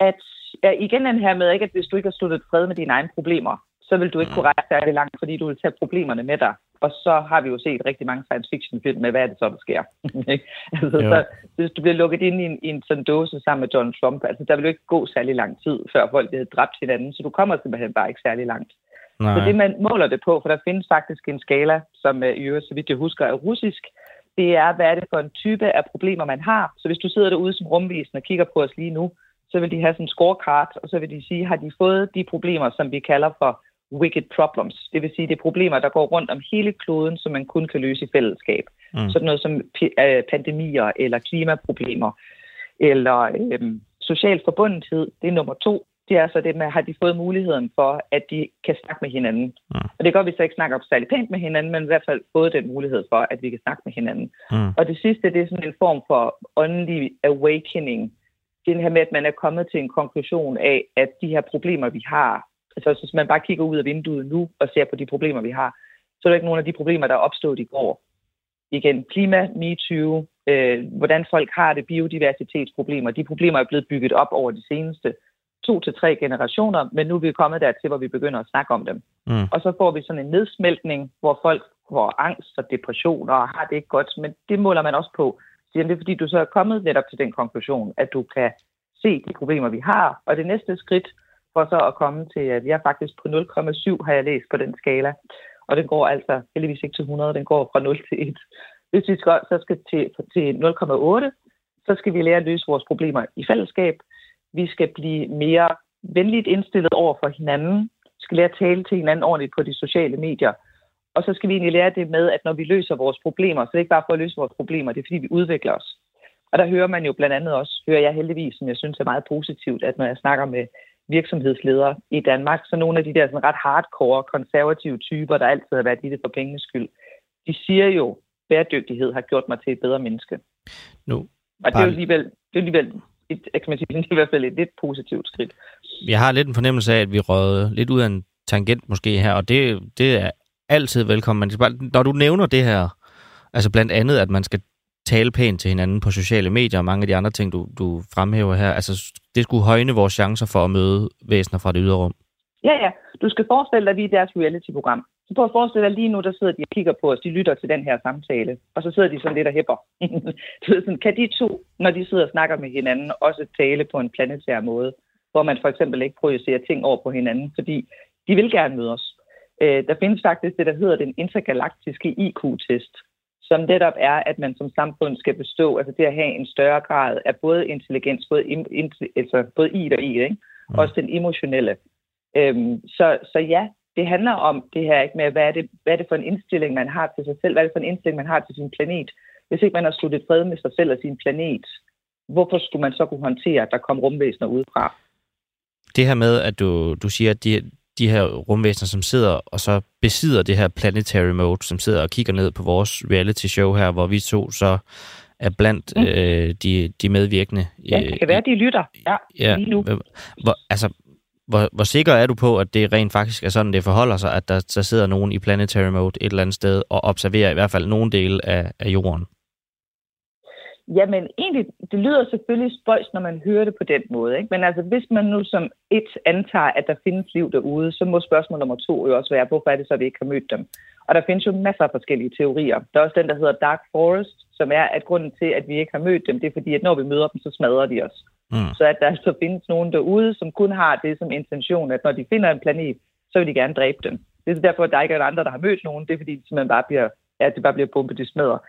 At ja, igen den her med, ikke, at hvis du ikke har sluttet fred med dine egne problemer, så vil du ikke kunne rejse særlig langt, fordi du vil tage problemerne med dig. Og så har vi jo set rigtig mange science fiction film med, hvad er det så, der sker? Altså, så, hvis du bliver lukket ind i en sådan dåse sammen med Donald Trump, altså, der vil jo ikke gå særlig lang tid, før folk havde dræbt hinanden, så du kommer simpelthen bare ikke særlig langt. Nej. Så det, man måler det på, for der findes faktisk en skala, som i øvrigt, så vidt jeg husker, er russisk, det er, hvad er det for en type af problemer, man har. Så hvis du sidder derude som rumvæsen og kigger på os lige nu, så vil de have sådan en scorecard, og så vil de sige, har de fået de problemer, som vi kalder for wicked problems. Det vil sige, det er problemer, der går rundt om hele kloden, som man kun kan løse i fællesskab. Mm. Sådan noget som pandemier, eller klimaproblemer, eller social forbundethed, det er nummer 2. Det er så det med, har de fået muligheden for, at de kan snakke med hinanden. Mm. Og det er godt, hvis jeg ikke snakker særlig pænt med hinanden, men i hvert fald fået den mulighed for, at vi kan snakke med hinanden. Mm. Og det sidste, det er sådan en form for åndelig awakening. Det her med, at man er kommet til en konklusion af, at de her problemer, vi har, altså hvis man bare kigger ud af vinduet nu og ser på de problemer, vi har, så er der ikke nogen af de problemer, der er opstået i går. Igen, klima, MeToo, hvordan folk har det, biodiversitetsproblemer. De problemer er blevet bygget op over de seneste 2 til 3 generationer, men nu er vi kommet dertil, hvor vi begynder at snakke om dem. Mm. Og så får vi sådan en nedsmeltning, hvor folk får angst og depression og har det ikke godt, men det måler man også på. Det er fordi, du så er kommet netop til den konklusion, at du kan se de problemer, vi har. Og det næste skridt for så at komme til, at jeg faktisk på 0,7 har jeg læst på den skala. Og den går altså heldigvis ikke til 100, den går fra 0 til 1. Hvis vi skal til 0,8, så skal vi lære at løse vores problemer i fællesskab. Vi skal blive mere venligt indstillet over for hinanden. Vi skal lære at tale til hinanden ordentligt på de sociale medier. Og så skal vi egentlig lære det med, at når vi løser vores problemer, så det er ikke bare for at løse vores problemer, det er fordi, vi udvikler os. Og der hører man jo blandt andet også, hører jeg heldigvis, som jeg synes er meget positivt, at når jeg snakker med virksomhedsledere i Danmark, så nogle af de der sådan ret hardcore, konservative typer, der altid har været i det for pengenes skyld, de siger jo, bæredygtighed har gjort mig til et bedre menneske. No. Og det er jo alligevel et lidt positivt skridt. Jeg har lidt en fornemmelse af, at vi røgede lidt ud af en tangent måske her, og det er altid velkommen. Når du nævner det her, altså blandt andet, at man skal tale pænt til hinanden på sociale medier og mange af de andre ting, du fremhæver her, altså det skulle højne vores chancer for at møde væsener fra det ydre rum. Ja. Du skal forestille dig, at vi er deres reality-program. Så prøv at forestille dig lige nu, der sidder de og kigger på os, de lytter til den her samtale, og så sidder de sådan lidt og hæpper. Kan de to, når de sidder og snakker med hinanden, også tale på en planetær måde, hvor man for eksempel ikke projicerer ting over på hinanden, fordi de vil gerne møde os. Der findes faktisk det, der hedder den intergalaktiske IQ-test, som netop er, at man som samfund skal bestå, altså det at have en større grad af både intelligens, både I og I, ikke? Også den emotionelle. Så ja, det handler om det her ikke med, hvad er det for en indstilling, man har til sig selv, hvad er det for en indstilling, man har til sin planet. Hvis ikke man har sluttet fred med sig selv og sin planet, hvorfor skulle man så kunne håndtere, at der kom rumvæsener udefra? Det her med, at du siger, at de her rumvæsener, som sidder og så besidder det her planetary mode, som sidder og kigger ned på vores reality show her, hvor vi to så er blandt de medvirkende. Ja, det kan være, de lytter. Ja, lige nu. Hvor sikker er du på, at det rent faktisk er sådan, det forholder sig, at der sidder nogen i planetary mode et eller andet sted og observerer i hvert fald nogle dele af jorden? Jamen egentlig, det lyder selvfølgelig spøjst, når man hører det på den måde, ikke? Men altså, hvis man nu som et antager, at der findes liv derude, så må spørgsmål nummer 2 jo også være, hvorfor er det så, vi ikke har mødt dem? Og der findes jo masser af forskellige teorier. Der er også den, der hedder Dark Forest, som er, at grunden til, at vi ikke har mødt dem, det er fordi, at når vi møder dem, så smadrer de os. Mm. Så at der altså findes nogen derude, som kun har det som intention, at når de finder en planet, så vil de gerne dræbe dem. Det er derfor, at der ikke er andre, der har mødt nogen. Det er fordi, man bare bliver bumpet i smadret.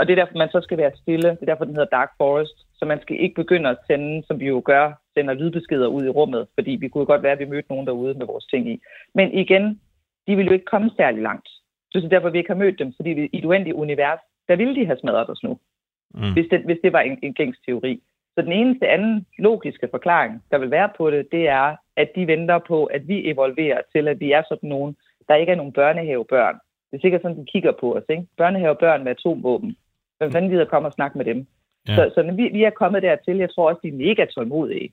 Og det er derfor, man så skal være stille. Det er derfor, den hedder Dark Forest. Så man skal ikke begynde at sende, som vi jo gør, sender lydbeskeder ud i rummet. Fordi vi kunne godt være, at vi mødte nogen derude med vores ting i. Men igen, de vil jo ikke komme særlig langt. Det er derfor, vi ikke har mødt dem. Fordi i et uendeligt univers, der ville de have smadret os nu. Mm. Hvis det var en gængs teori. Så den eneste anden logiske forklaring, der vil være på det, det er, at de venter på, at vi evolverer til, at vi er sådan nogen, der ikke er nogen børnehavebørn. Det er sikkert sådan, de kigger på os, ikke? Børnehavebørn med atomvåben. Hvem fanden gider komme og snakke med dem? Ja. Så vi er kommet dertil, jeg tror også, de er mega tålmodige.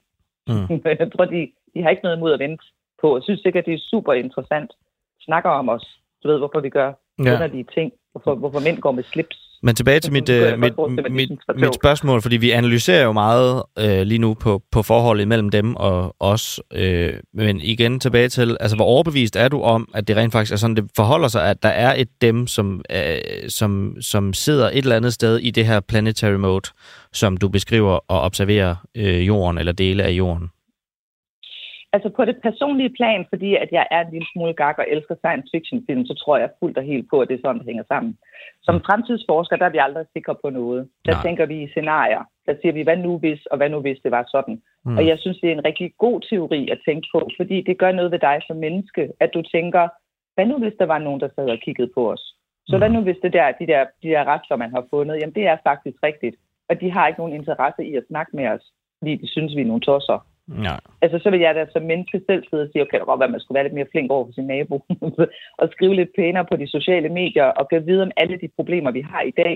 Mm. Jeg tror, de har ikke noget imod at vente på. Jeg synes sikkert, det er super interessant. Snakker om os. Du ved, hvorfor vi gør underlige ting. Hvorfor mænd går med slips. Men tilbage til mit spørgsmål, fordi vi analyserer jo meget lige nu på forholdet mellem dem og os. Men igen tilbage til, altså hvor overbevist er du om, at det rent faktisk er sådan, det forholder sig, at der er et dem, som sidder et eller andet sted i det her planetary mode, som du beskriver og observerer jorden eller dele af jorden? Altså på det personlige plan, fordi at jeg er en lille smule gak og elsker science fiction film, så tror jeg fuldt og helt på, at det er sådan, det hænger sammen. Som fremtidsforsker, der er vi aldrig sikre på noget. Der tænker vi i scenarier. Der siger vi, hvad nu hvis, og hvad nu hvis det var sådan. Mm. Og jeg synes, det er en rigtig god teori at tænke på, fordi det gør noget ved dig som menneske, at du tænker, hvad nu hvis der var nogen, der sad og kiggede på os? Så hvad nu hvis det der, de der rester, man har fundet, jamen det er faktisk rigtigt. Og de har ikke nogen interesse i at snakke med os, fordi de synes, vi er nogle tosser. Nej. Altså så vil jeg da som menneske selv sidde og sige, okay, det var godt, at man skulle være lidt mere flink over for sin nabo og skrive lidt pænere på de sociale medier og gøre videre om alle de problemer, vi har i dag.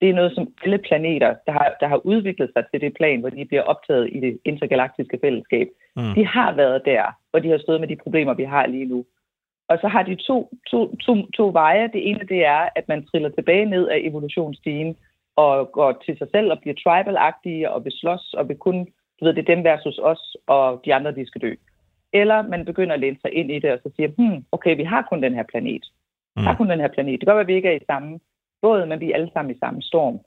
Det er noget, som alle planeter, der har udviklet sig til det plan, hvor de bliver optaget i det intergalaktiske fællesskab, de har været der, hvor de har stået med de problemer, vi har lige nu. Og så har de to veje. Det ene, det er, at man triller tilbage ned af evolutionsstigen og går til sig selv og bliver tribal-agtige og vil slås og vil kun... Du ved, det er dem versus os, og de andre, de skal dø. Eller man begynder at læne sig ind i det, og så siger, okay, vi har kun den her planet. Vi har kun den her planet. Det kan godt være, vi ikke er i samme båd, men vi er alle sammen i samme storm.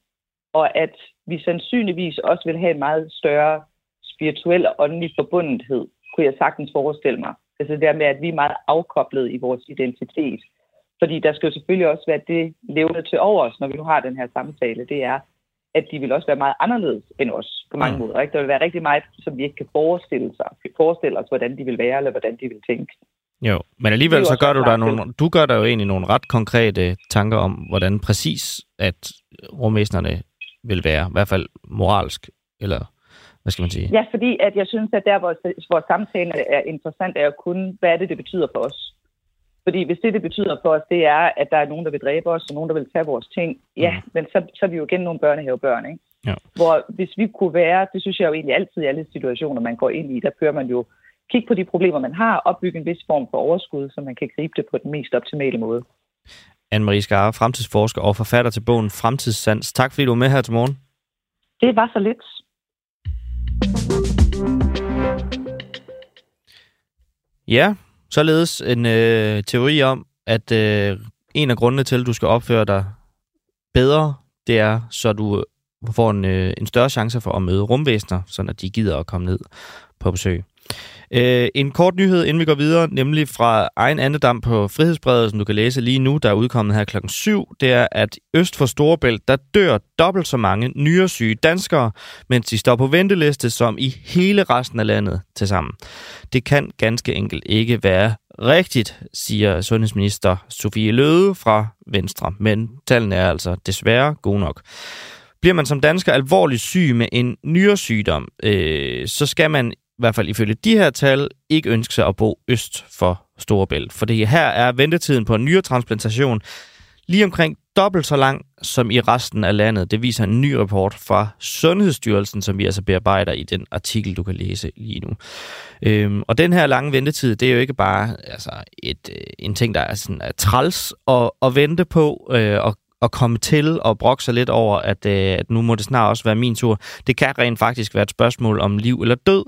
Og at vi sandsynligvis også vil have en meget større spirituel og åndelig forbundethed, kunne jeg sagtens forestille mig. Altså det der med, at vi er meget afkoblet i vores identitet. Fordi der skal jo selvfølgelig også være det levende til over os, når vi nu har den her samtale, det er, at de vil også være meget anderledes end os på mange måder. Ikke? Der vil være rigtig meget, som vi ikke kan forestille os, hvordan de vil være, eller hvordan de vil tænke. Jo, men alligevel så gør du gør dig jo egentlig nogle ret konkrete tanker om, hvordan præcis at rumvæsenerne vil være, i hvert fald moralsk, eller hvad skal man sige? Ja, fordi at jeg synes, at der, hvor samtalen er interessant, er jo kun, hvad er det, det betyder for os? Fordi hvis det betyder for os, det er, at der er nogen, der vil dræbe os, og nogen, der vil tage vores ting, ja, men så er vi jo igen nogle børnehavebørn, ikke? Ja. Hvor hvis vi kunne være, det synes jeg jo egentlig altid i alle situationer, man går ind i, der kører man jo, kigge på de problemer, man har, opbygge en vis form for overskud, så man kan gribe det på den mest optimale måde. Anna Marie Skare, fremtidsforsker og forfatter til bogen Fremtidssans. Tak fordi du var med her til morgen. Det var så lidt. Ja. Således en teori om, at en af grundene til, at du skal opføre dig bedre, det er, så du får en større chance for at møde rumvæsener, sådan at de gider at komme ned på besøg. En kort nyhed, inden vi går videre, nemlig fra egen andedam på Frihedsbrevet, som du kan læse lige nu, der er udkommet her klokken 7, det er, at øst for Storebælt, der dør dobbelt så mange nyresyge danskere, mens de står på venteliste som i hele resten af landet tilsammen. Det kan ganske enkelt ikke være rigtigt, siger sundhedsminister Sophie Løhde fra Venstre, men tallene er altså desværre gode nok. Bliver man som dansker alvorligt syg med en nyresygdom, så skal man i hvert fald ifølge de her tal, ikke ønsker sig at bo øst for Storebælt. For det her er ventetiden på en nyretransplantation lige omkring dobbelt så lang som i resten af landet. Det viser en ny rapport fra Sundhedsstyrelsen, som vi altså bearbejder i den artikel, du kan læse lige nu. Og den her lange ventetid, det er jo ikke bare altså en ting, der er sådan træls at vente på og komme til og brokke sig lidt over, at nu må det snart også være min tur. Det kan rent faktisk være et spørgsmål om liv eller død.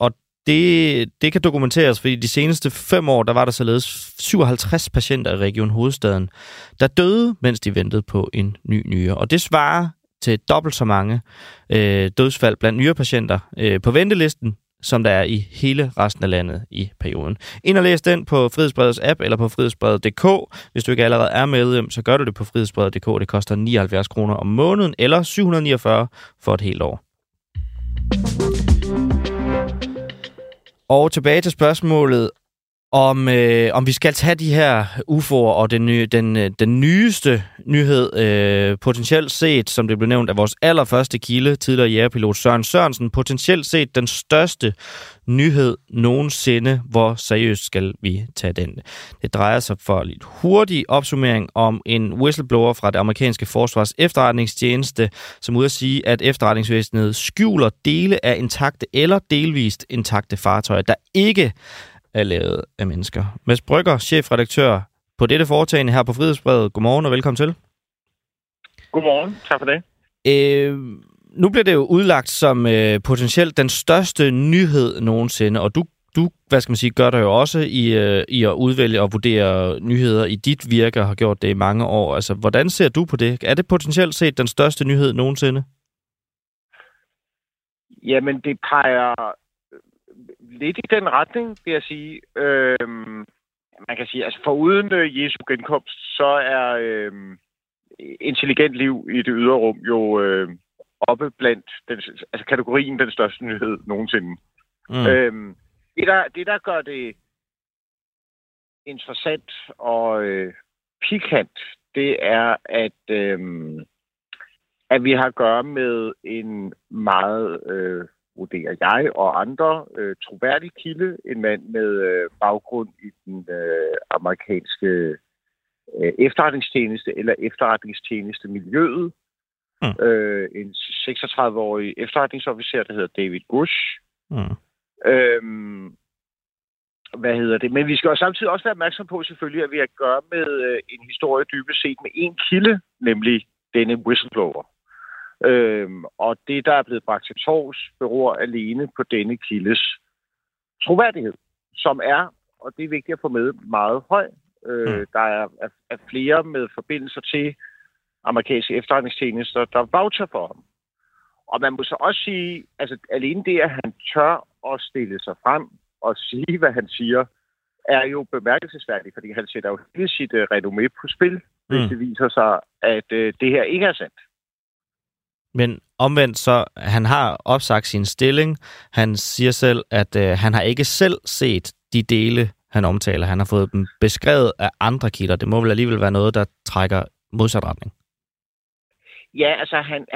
Og det kan dokumenteres, fordi de seneste 5 år, der var der således 57 patienter i Region Hovedstaden, der døde, mens de ventede på en ny nyre. Og det svarer til dobbelt så mange dødsfald blandt nyrepatienter på ventelisten, som der er i hele resten af landet i perioden. Ind og læs den på Frihedsbrevets app eller på frihedsbrevet.dk. Hvis du ikke allerede er medlem, så gør du det på frihedsbrevet.dk. Det koster 79 kroner om måneden eller 749 for et helt år. Og tilbage til spørgsmålet om vi skal tage de her UFO'er og den nyeste nyhed, potentielt set, som det blev nævnt af vores allerførste kilde, tidligere jægerpilot Søren Sørensen, potentielt set den største nyhed nogensinde. Hvor seriøst skal vi tage den? Det drejer sig for lidt hurtig opsummering om en whistleblower fra det amerikanske forsvars efterretningstjeneste, som ud at sige, at efterretningsvæsenet skjuler dele af intakte eller delvist intakte fartøjer, der ikke er lavet af mennesker. Mads Brügger, chefredaktør på dette foretagende her på Frihedsbrevet. Godmorgen og velkommen til. Godmorgen, tak for det. Nu bliver det jo udlagt som potentielt den største nyhed nogensinde, og du hvad skal man sige, gør der jo også i at udvælge og vurdere nyheder i dit virke, og har gjort det i mange år. Altså, hvordan ser du på det? Er det potentielt set den største nyhed nogensinde? Jamen, det peger lidt i den retning, vil jeg sige. Man kan sige, altså foruden Jesu genkomst, så er intelligent liv i det ydre rum jo oppe blandt kategorien den største nyhed nogensinde. Mm. Det, der gør det interessant og pikant, det er, at vi har at gøre med en meget... vurderer jeg og andre troværdig kilde, en mand med baggrund i den amerikanske efterretningstjeneste eller efterretningstjenestemiljøet. Mm. En 36-årig efterretningsofficer, der hedder David Gush. Mm. Men vi skal jo samtidig også være opmærksom på selvfølgelig, at vi har at gøre med en historie dybest set med en kilde, nemlig denne whistleblower. Og det, der er blevet bragt til torvs, beror alene på denne kildes troværdighed, som er, og det er vigtigt at få med, meget høj. Der er flere med forbindelser til amerikanske efterretningstjenester, der voucher for ham. Og man må så også sige, altså alene det, at han tør at stille sig frem og sige, hvad han siger, er jo bemærkelsesværdigt, fordi han sætter jo hele sit renommé på spil, hvis det viser sig, at det her ikke er sandt. Men omvendt så, han har opsagt sin stilling. Han siger selv, at han har ikke selv set de dele, han omtaler. Han har fået dem beskrevet af andre kilder. Det må vel alligevel være noget, der trækker modsat retning. Ja, altså han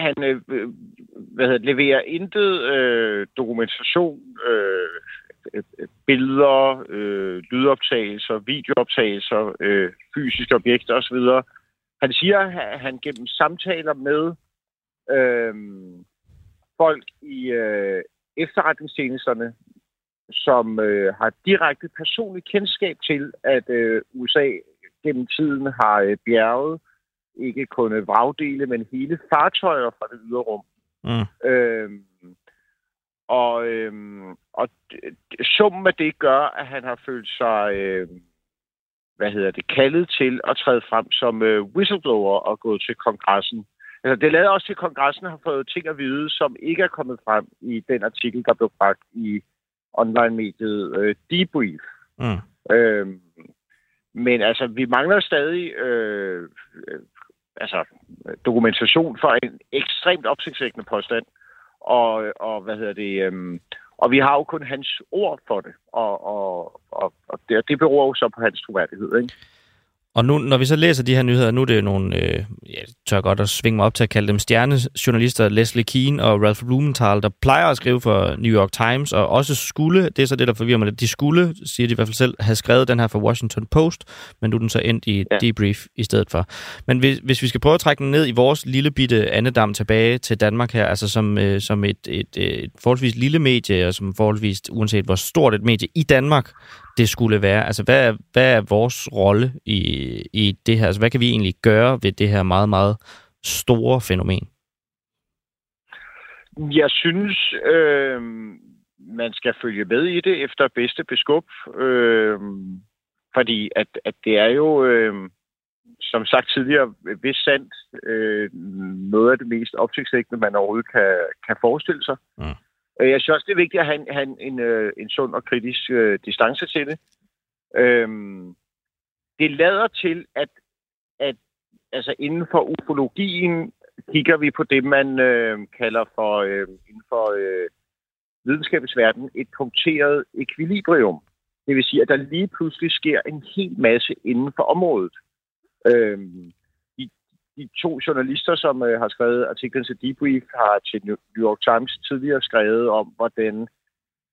leverer intet dokumentation, billeder, lydoptagelser, videooptagelser, fysiske objekter osv. Han siger, at han gennem samtaler med folk i efterretningstjenesterne, som har direkte personlig kendskab til, at USA gennem tiden har bjerget ikke kun vragdele, men hele fartøjer fra det ydre rum. Mm. Og summen af det gør, at han har følt sig kaldet til at træde frem som whistleblower og gå til kongressen. Altså, det lader også til, at kongressen har fået ting at vide, som ikke er kommet frem i den artikel, der blev bragt i online-mediet Debrief. Mm. Men altså, vi mangler stadig dokumentation for en ekstremt opsigtsvækkende påstand. Og vi har jo kun hans ord for det, og det beror jo så på hans troværdighed, ikke? Og nu, når vi så læser de her nyheder, nu er det jo nogle, jeg tør godt at svinge mig op til at kalde dem stjernejournalister, Leslie Keane og Ralph Blumenthal, der plejer at skrive for New York Times, og også skulle, det er så det, der forvirrer mig lidt, de skulle, siger de i hvert fald selv, have skrevet den her for Washington Post, men nu er den så endt i Debrief i stedet for. Men hvis vi skal prøve at trække den ned i vores lille bitte andedam tilbage til Danmark her, altså som et forholdsvis lille medie, og som forholdsvis, uanset hvor stort et medie i Danmark det skulle være, altså hvad er vores rolle i det her? Altså, hvad kan vi egentlig gøre ved det her meget, meget store fænomen? Jeg synes, man skal følge med i det efter bedste beskub. Fordi at det er jo, som sagt tidligere, vist sandt noget af det mest opsigtsvækkende, man overhovedet kan forestille sig. Mm. Jeg synes også, det er vigtigt at have en sund og kritisk distance til det. Det lader til, at altså inden for ufologien kigger vi på det, man kalder for inden for videnskabens verden et punkteret ekvilibrium. Det vil sige, at der lige pludselig sker en hel masse inden for området. De to journalister, som har skrevet artiklen til Debrief, har til New York Times tidligere skrevet om, hvordan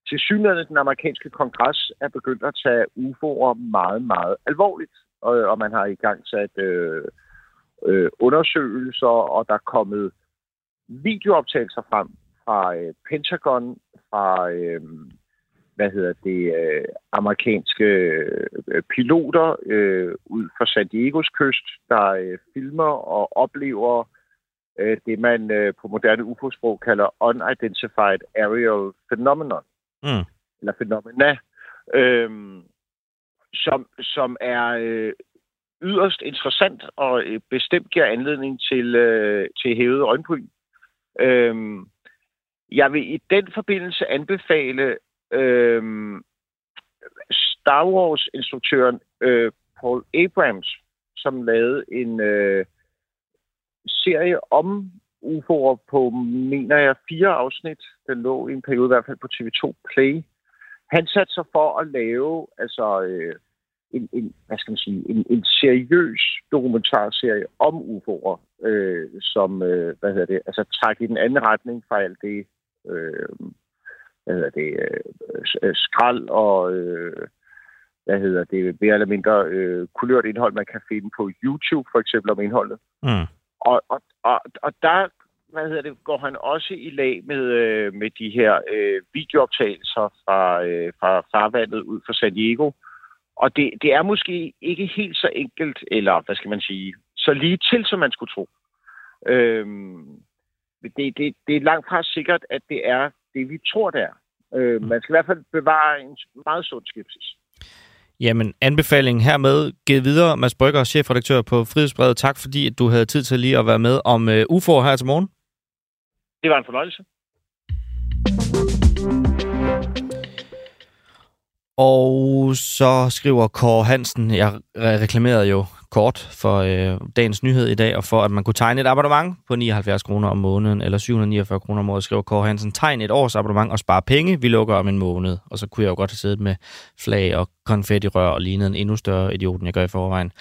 tilsyneladende den amerikanske kongres er begyndt at tage UFO'er meget, meget alvorligt. Og man har i gang sat undersøgelser, og der er kommet videooptagelser frem fra Pentagon, fra amerikanske piloter ud fra San Diegos kyst, der filmer og oplever det, man på moderne UFO-sprog kalder unidentified aerial phenomenon, eller phenomena, som er yderst interessant og bestemt giver anledning til hævet øjenbryn. Jeg vil i den forbindelse anbefale Star Wars-instruktøren Paul Abrams, som lavede en serie om UFO'er på, mener jeg, 4 afsnit. Den lå i en periode, i hvert fald på TV2 Play. Han satte sig for at lave en seriøs dokumentarserie om UFO'er, som træk i den anden retning fra alt det skrald og mere eller mindre kulørt indhold, man kan finde på YouTube for eksempel om indholdet. Og der går han også i lag med de her videooptagelser fra farvandet ud fra San Diego. Og det er måske ikke helt så enkelt, eller så lige til, som man skulle tro. Det er langt fra sikkert, at det er det, vi tror, det er. Man skal i hvert fald bevare en meget sund skepsis. Jamen, anbefalingen hermed givet videre. Mads Brügger, chefredaktør på Frihedsbrevet. Tak fordi du havde tid til lige at være med om UFO'er her til morgen. Det var en fornøjelse. Og så skriver Kåre Hansen, jeg reklamerede jo kort for dagens nyhed i dag, og for at man kunne tegne et abonnement på 79 kroner om måneden, eller 749 kroner om året, skriver Kåre Hansen, tegn et års abonnement og spare penge, vi lukker om en måned. Og så kunne jeg jo godt have siddet med flag og konfettirør og lignede en endnu større idiot, end jeg gør i forvejen.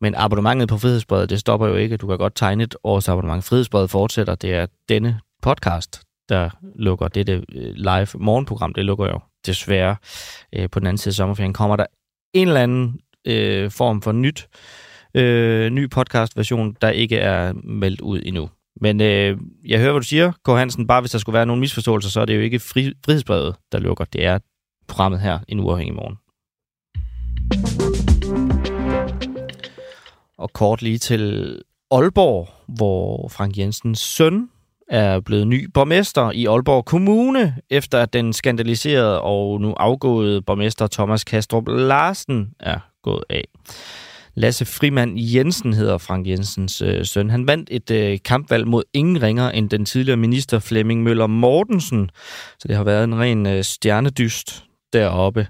Men abonnementet på Frihedsbrevet, det stopper jo ikke. Du kan godt tegne et års abonnement. Frihedsbrevet fortsætter. Det er denne podcast, der lukker dette live morgenprogram. Det lukker jo desværre. På den anden side af sommerferien kommer der en eller anden form for ny podcastversion, der ikke er meldt ud endnu. Men jeg hører, hvad du siger, Kåre Hansen. Bare hvis der skulle være nogle misforståelser, så er det jo ikke Frihedsbrevet, der lukker. Det er programmet her en uafhængig morgen. Og kort lige til Aalborg, hvor Frank Jensens søn er blevet ny borgmester i Aalborg Kommune, efter at den skandaliserede og nu afgåede borgmester Thomas Kastrup Larsen er gået af. Lasse Frimand Jensen hedder Frank Jensens søn. Han vandt et kampvalg mod ingen ringer end den tidligere minister Flemming Møller Mortensen. Så det har været en ren stjernedyst deroppe,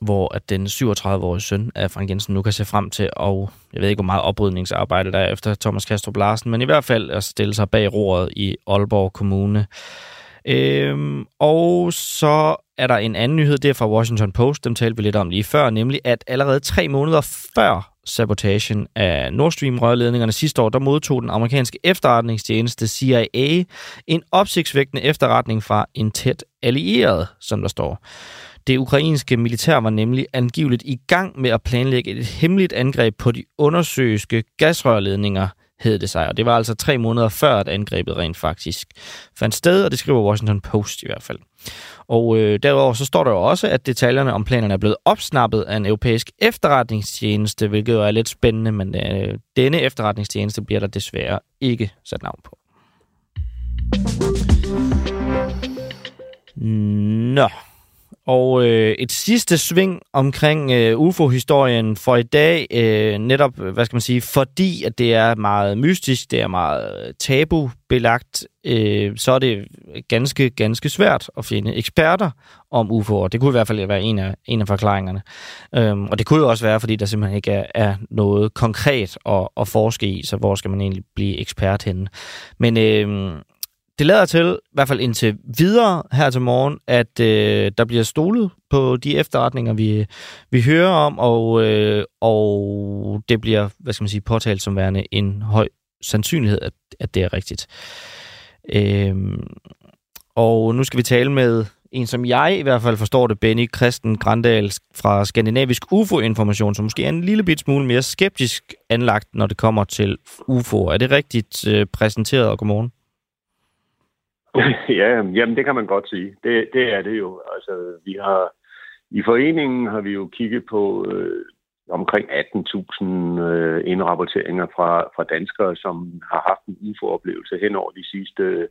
hvor at den 37-årige søn af Frank Jensen nu kan se frem til, og jeg ved ikke, hvor meget oprydningsarbejde der er efter Thomas Kastrup Larsen, men i hvert fald at stille sig bag roret i Aalborg Kommune. Og så er der en anden nyhed, det er fra Washington Post, dem talte vi lidt om lige før, nemlig at allerede 3 måneder før sabotagen af Nord Stream-rørledningerne sidste år, der modtog den amerikanske efterretningstjeneste CIA en opsigtsvækkende efterretning fra en tæt allieret, som der står. Det ukrainske militær var nemlig angiveligt i gang med at planlægge et hemmeligt angreb på de undersøiske gasrørledninger, hed det sig. Og det var altså 3 måneder før, at angrebet rent faktisk fandt sted, og det skriver Washington Post i hvert fald. Og derudover så står der jo også, at detaljerne om planerne er blevet opsnappet af en europæisk efterretningstjeneste, hvilket jo er lidt spændende, men denne efterretningstjeneste bliver der desværre ikke sat navn på. Nå. Og et sidste sving omkring UFO-historien for i dag, netop, fordi at det er meget mystisk, det er meget tabubelagt, så er det ganske, ganske svært at finde eksperter om UFO'er. Det kunne i hvert fald være en af forklaringerne. Og det kunne jo også være, fordi der simpelthen ikke er noget konkret at forske i, så hvor skal man egentlig blive ekspert henne? Men Det lader til, i hvert fald indtil videre her til morgen, at der bliver stolet på de efterretninger, vi hører om, og det bliver, påtalt som værende en høj sandsynlighed, at det er rigtigt. Og nu skal vi tale med en, som jeg i hvert fald forstår det, Benny Christen Grandahl fra Skandinavisk UFO-information, som måske er en lille bit smule mere skeptisk anlagt, når det kommer til UFO'er. Er det rigtigt præsenteret, og godmorgen? Ja, jamen det kan man godt sige. Det er det jo. Altså, vi har i foreningen har vi jo kigget på omkring 18.000 indrapporteringer fra danskere, som har haft en UFO-oplevelse hen over de sidste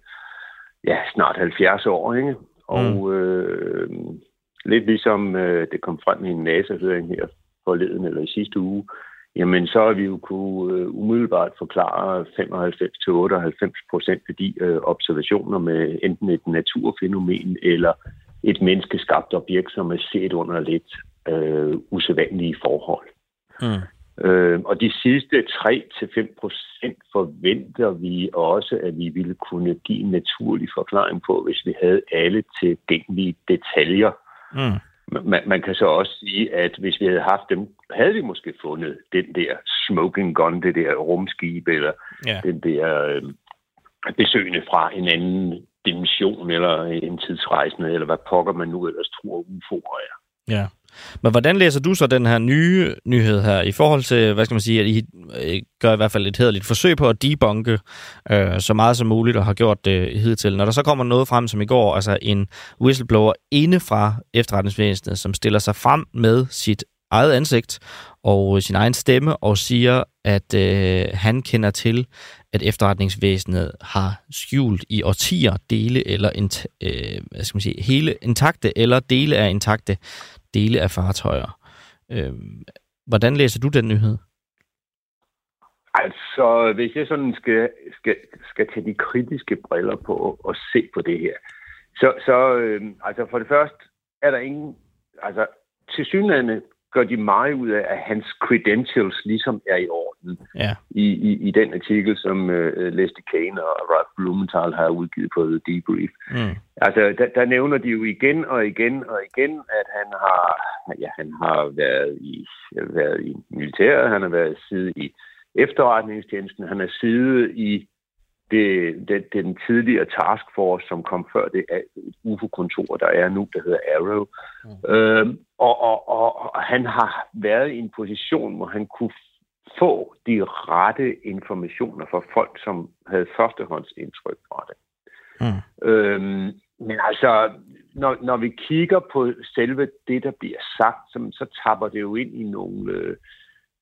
snart 70 år, ikke? Og lidt ligesom det kom frem i en NASA-høring her forleden eller i sidste uge, jamen så har vi jo kunne umiddelbart forklare 95-98% af de observationer med enten et naturfænomen eller et menneskeskabt objekt, som er set under lidt usædvanlige forhold. Og de sidste 3-5% forventer vi også, at vi ville kunne give en naturlig forklaring på, hvis vi havde alle tilgængelige detaljer. Man kan så også sige, at hvis vi havde haft dem, havde vi måske fundet den der smoking gun, det der rumskib, eller den der besøgende fra en anden dimension, eller en tidsrejsende, eller hvad pokker man nu ellers tror UFO'er er. Ja, men hvordan læser du så den her nye nyhed her i forhold til, at I gør i hvert fald et hæderligt forsøg på at debunke så meget som muligt og har gjort det hidtil? Når der så kommer noget frem som i går, altså en whistleblower inde fra efterretningsvæsenet, som stiller sig frem med sit eget ansigt og sin egen stemme og siger, at han kender til, at efterretningsvæsenet har skjult i årtier dele eller hele intakte eller dele af intakte dele af fartøjer. Hvordan læser du den nyhed? Altså, hvis jeg sådan skal tage de kritiske briller på og se på det her, så for det første er der ingen, tilsyneladende gør de meget ud af, at hans credentials ligesom er i orden. I den artikel, som Leslie Keane og Ralph Blumenthal har udgivet på The Debrief. Der nævner de jo igen og igen, at han har været i militæret, han har været siddet i efterretningstjenesten, han har siddet i den tidligere taskforce, som kom før det UFO-kontor, der er nu, der hedder AARO. Og han har været i en position, hvor han kunne få de rette informationer fra folk, som havde førstehåndsindtryk fra det. Men altså, når vi kigger på selve det, der bliver sagt, så tapper det jo ind i nogle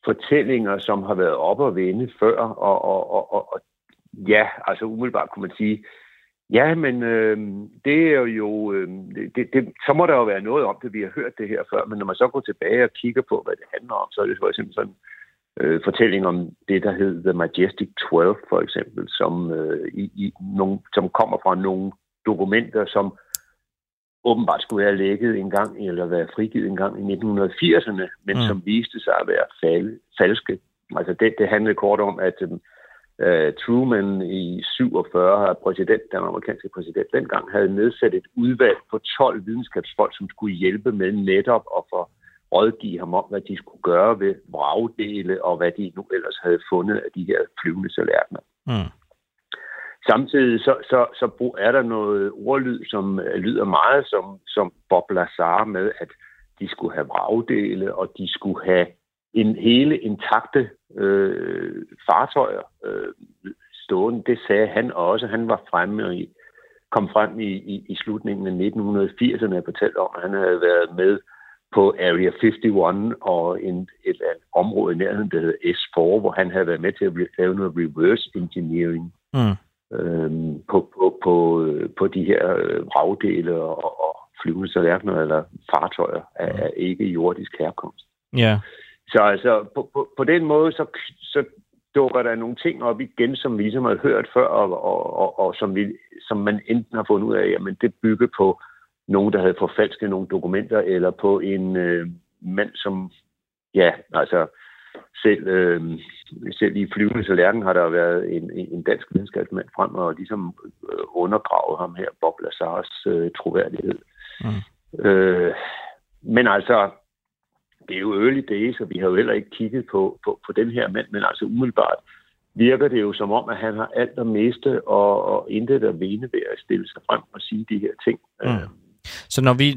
fortællinger, som har været op og vende før, og ja, umiddelbart kunne man sige, ja, men det er jo, så må der jo være noget om det, vi har hørt det her før, men når man så går tilbage og kigger på, hvad det handler om, så er det for eksempel sådan en fortælling om det, der hedder The Majestic 12, for eksempel, som kommer fra nogle dokumenter, som åbenbart skulle have lækket en gang, eller været frigivet en gang i 1980'erne, men som viste sig at være falske. Altså, det handlede kort om, at Truman i 47, den amerikanske præsident dengang, havde nedsat et udvalg på 12 videnskabsfolk, som skulle hjælpe med netop at få rådgive ham om, hvad de skulle gøre ved vragdele og hvad de nu ellers havde fundet af de her flyvende tallerkener. Samtidig så er der noget ordlyd, som lyder meget som Bob Lazar med, at de skulle have vragdele, og de skulle have hele intakte fartøjer stående. Det sagde han også. Han var kom frem i slutningen af 1980'erne og fortalte om, at han havde været med på Area 51 og et område i nærheden, der hedder S4, hvor han havde været med til at lave noget reverse engineering på de her vragdele og flyvende tallerkener eller fartøjer af ikke-jordisk herkomst. Ja. Så altså, på den måde, så dukker der nogle ting op igen, som vi ligesom har hørt før, og som man enten har fundet ud af, jamen det bygger på nogen, der havde forfalsket nogle dokumenter, eller på en mand, som Selv i Flyvende Tallerken har der været en dansk videnskabsmand frem og ligesom undergravet ham her, Bob Lazars troværdighed. Mm. Men altså, det er jo early days, så vi har jo heller ikke kigget på den her mand, men altså umiddelbart virker det jo som om, at han har alt at miste og intet at vinde ved at stille sig frem og sige de her ting. Mm. Så når vi,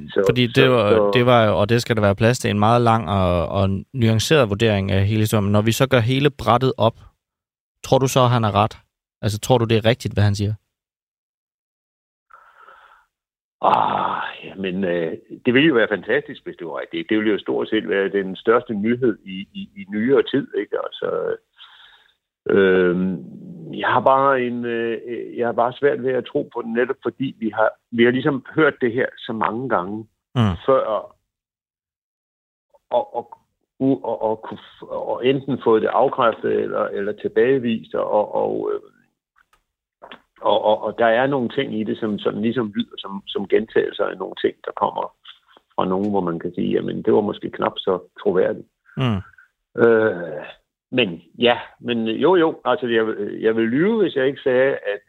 og det skal der være plads til, en meget lang og nuanceret vurdering af hele historien, men når vi så gør hele brættet op, tror du så, at han er ret? Altså, tror du, det er rigtigt, hvad han siger? Det ville jo være fantastisk, hvis det var rigtigt. Det ville jo stort set være den største nyhed i nyere tid, ikke? Altså, jeg har bare svært ved at tro på det, netop fordi vi har ligesom hørt det her så mange gange før og enten fået det afkræftet eller tilbagevist og der er nogle ting i det, som ligesom lyder som gentagelser af nogle ting, der kommer fra nogen, hvor man kan sige, jamen det var måske knap så troværdigt. Men jeg vil lyve, hvis jeg ikke sagde, at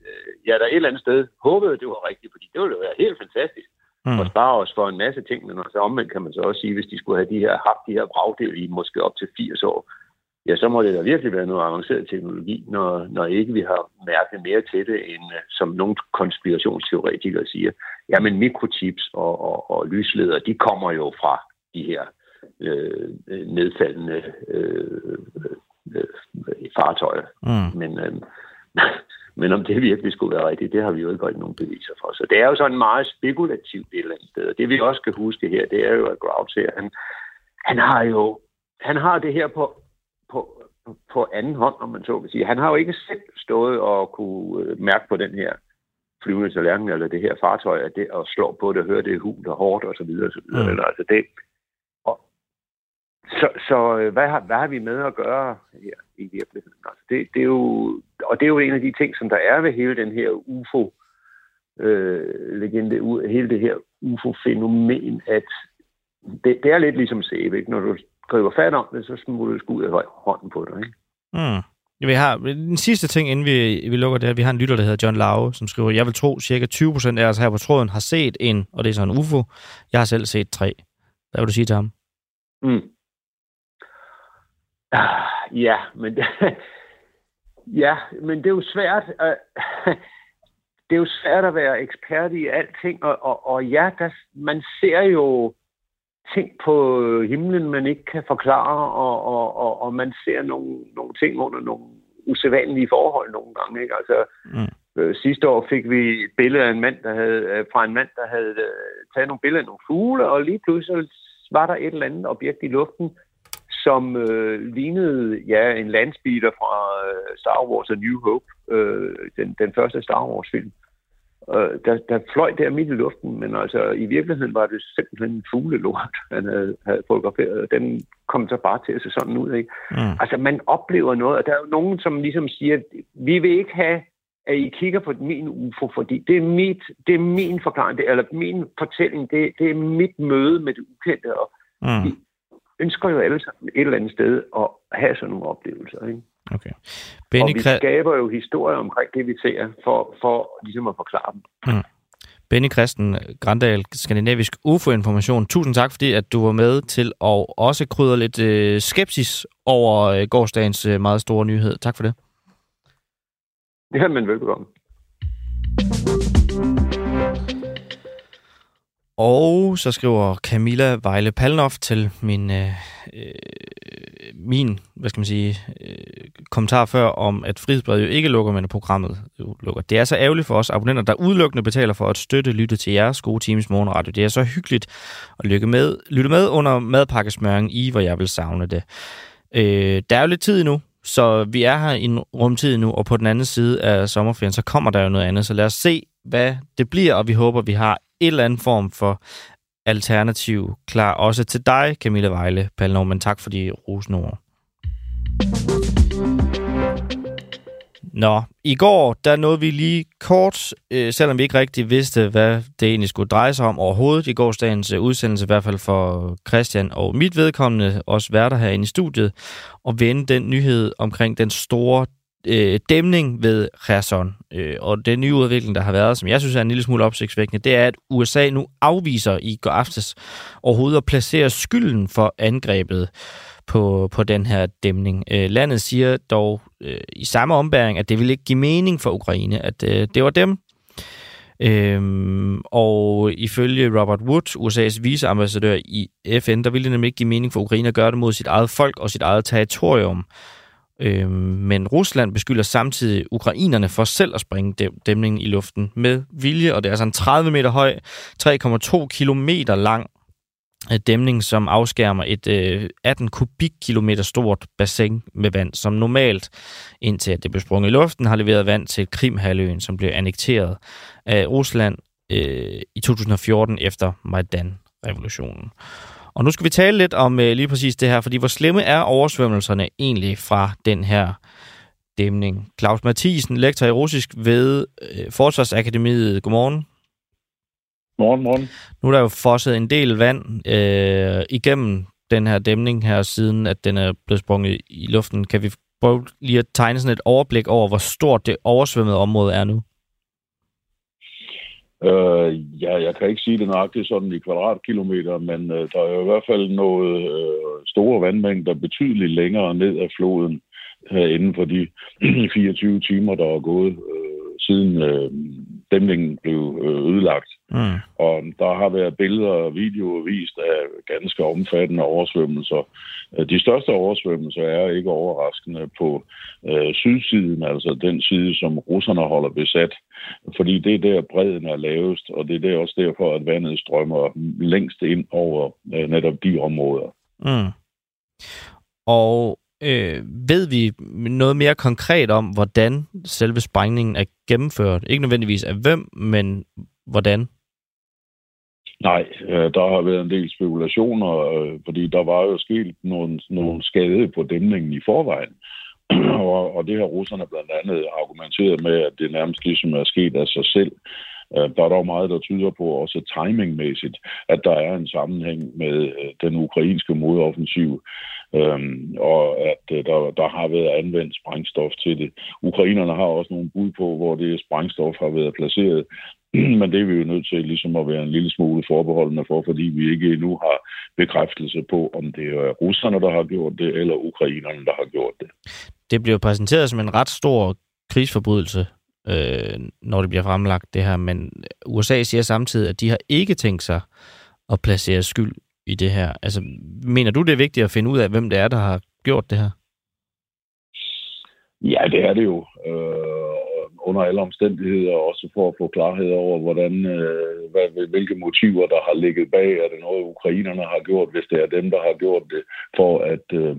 jeg der et eller andet sted håbede, det var rigtigt, fordi det ville jo være helt fantastisk at spare os for en masse ting, men så omvendt kan man så også sige, hvis de skulle have haft de her bragdel i måske op til 80 år, ja, så må det da virkelig være noget avanceret teknologi, når ikke vi har mærket mere til det, end som nogle konspirationsteoretikere siger, jamen mikrochips og lysledere, de kommer jo fra de her nedfaldende fartøjer. Men om det virkelig skulle være rigtigt, det har vi jo ikke rigtig nogen beviser for. Så det er jo sådan meget spekulativt et eller andet sted. Og det vi også skal huske her, det er jo, at Grouch her, han har det her på anden hånd, om man så kan sige. Han har jo ikke selv stået og kunne mærke på den her Flyvende Tallerken, eller det her fartøj, at det og slår på det og hører det hul og hårdt og så videre og så videre. Mm. Eller, altså det. Så hvad har vi med at gøre her i virkeligheden? Altså det er jo, og det er jo en af de ting, som der er ved hele den her UFO-legende, hele det her UFO-fænomen, at det er lidt ligesom sæbe, ikke? Når du griber fat om det, så smutter det ud af hånden på dig, ikke? Mm. Vi har den sidste ting, inden vi lukker det her. Vi har en lytter, der hedder John Lauge, som skriver, jeg vil tro, cirka 20% af os her på tråden har set en, og det er sådan en UFO. Jeg har selv set 3. Hvad vil du sige til ham? Mm. Men det er jo svært. Det er jo svært at være ekspert i alting, og man ser jo ting på himlen, man ikke kan forklare, og man ser nogle ting under nogle usædvanlige forhold nogle gange, ikke? Altså, sidste år fik vi et billede af en mand, der havde taget nogle billeder af nogle fugle, og lige pludselig var der et eller andet objekt i luften, som lignede en landspeeder fra Star Wars og New Hope, den første Star Wars-film. Der fløj der midt i luften, men altså i virkeligheden var det simpelthen en fuglelort, han havde fotograferet, og den kom så bare til at se sådan ud, ikke? Mm. Altså man oplever noget, og der er jo nogen, som ligesom siger, vi vil ikke have, at I kigger på min UFO, fordi det er min forklaring, eller min fortælling, det er mit møde med det ukendte, og vi ønsker jo alle sammen et eller andet sted at have sådan nogle oplevelser, ikke? Okay. Og vi skaber jo historier omkring det, vi ser, for ligesom at forklare dem. Mm. Benny Christen Grandahl, Skandinavisk UFO-information. Tusind tak, fordi at du var med til at også krydre lidt skepsis over gårsdagens meget store nyhed. Tak for det. Jamen, velbekomme. Og så skriver Camilla Vejle Palnoff til min, hvad skal man sige, kommentar før om, at Frihedsbrevet jo ikke lukker, men programmet jo lukker. Det er så ærgerligt for os abonnenter, der udelukkende betaler for at støtte, lytte til jeres gode times morgenradio. Det er så hyggeligt at lytte med under madpakkesmøringen i, hvor jeg vil savne det. Der er jo lidt tid endnu. Så vi er her i en rumtid nu, og på den anden side af sommerferien, så kommer der jo noget andet. Så lad os se, hvad det bliver, og vi håber, vi har en eller anden form for alternativ klar. Også til dig, Camilla Vejle Palnov, men tak for de rosende ord. Nå, i går, der nåede vi lige kort, selvom vi ikke rigtig vidste, hvad det egentlig skulle dreje sig om overhovedet. I gårsdagens udsendelse, i hvert fald for Christian og mit vedkommende, også værter herinde i studiet, og vende den nyhed omkring den store dæmning ved Kherson. Og den nye udvikling, der har været, som jeg synes er en lille smule opsigtsvækkende, det er, at USA nu afviser i går aftes overhovedet at placere skylden for angrebet på den her dæmning. Landet siger dog i samme ombæring, at det ville ikke give mening for Ukraine, at det var dem. Og ifølge Robert Wood, USA's viceambassadør i FN, der ville det nemlig ikke give mening for Ukraine at gøre det mod sit eget folk og sit eget territorium. Men Rusland beskylder samtidig ukrainerne for selv at springe dæmningen i luften med vilje, og det er altså en 30 meter høj, 3,2 kilometer lang dæmning, som afskærmer et 18 kubikkilometer stort bassin med vand, som normalt, indtil at det blev sprunget i luften, har leveret vand til Krimhalvøen, som blev annekteret af Rusland i 2014 efter Majdan-revolutionen. Og nu skal vi tale lidt om lige præcis det her, fordi hvor slemme er oversvømmelserne egentlig fra den her dæmning? Claus Mathisen, lektor i russisk ved Forsvarsakademiet. Godmorgen. Morgen. Nu er der jo fosset en del vand igennem den her dæmning her, siden at den er blevet sprunget i luften. Kan vi prøve lige at tegne sådan et overblik over, hvor stort det oversvømmede område er nu? Jeg kan ikke sige det nøjagtigt sådan i kvadratkilometer, men der er jo i hvert fald noget store vandmængder betydeligt længere ned af floden inden for de 24 timer, der er gået siden dæmningen blev ødelagt. Mm. Og der har været billeder og videoer vist af ganske omfattende oversvømmelser. De største oversvømmelser er ikke overraskende på sydsiden, altså den side, som russerne holder besat. Fordi det er der, bredden er lavest, og det er der også derfor, at vandet strømmer længst ind over netop de områder. Mm. Og ved vi noget mere konkret om, hvordan selve sprængningen er gennemført? Ikke nødvendigvis af hvem, men hvordan? Nej, der har været en del spekulationer, fordi der var jo sket nogle skade på dæmningen i forvejen. Og det har russerne blandt andet argumenteret med, at det nærmest ligesom er sket af sig selv. Der er dog meget, der tyder på, også timingmæssigt, at der er en sammenhæng med den ukrainske modoffensiv, og at der har været anvendt sprængstof til det. Ukrainerne har også nogle bud på, hvor det sprængstof har været placeret, men det er vi jo nødt til ligesom at være en lille smule forbeholdende for, fordi vi ikke endnu har bekræftelse på, om det er russerne, der har gjort det, eller ukrainerne, der har gjort det. Det bliver præsenteret som en ret stor krigsforbrydelse, når det bliver fremlagt det her, men USA siger samtidig, at de har ikke tænkt sig at placere skyld i det her. Altså, mener du, det er vigtigt at finde ud af, hvem det er, der har gjort det her? Ja, det er det jo. Under alle omstændigheder, også for at få klarhed over, hvilke motiver, der har ligget bag. Er det noget, ukrainerne har gjort, hvis det er dem, der har gjort det, for at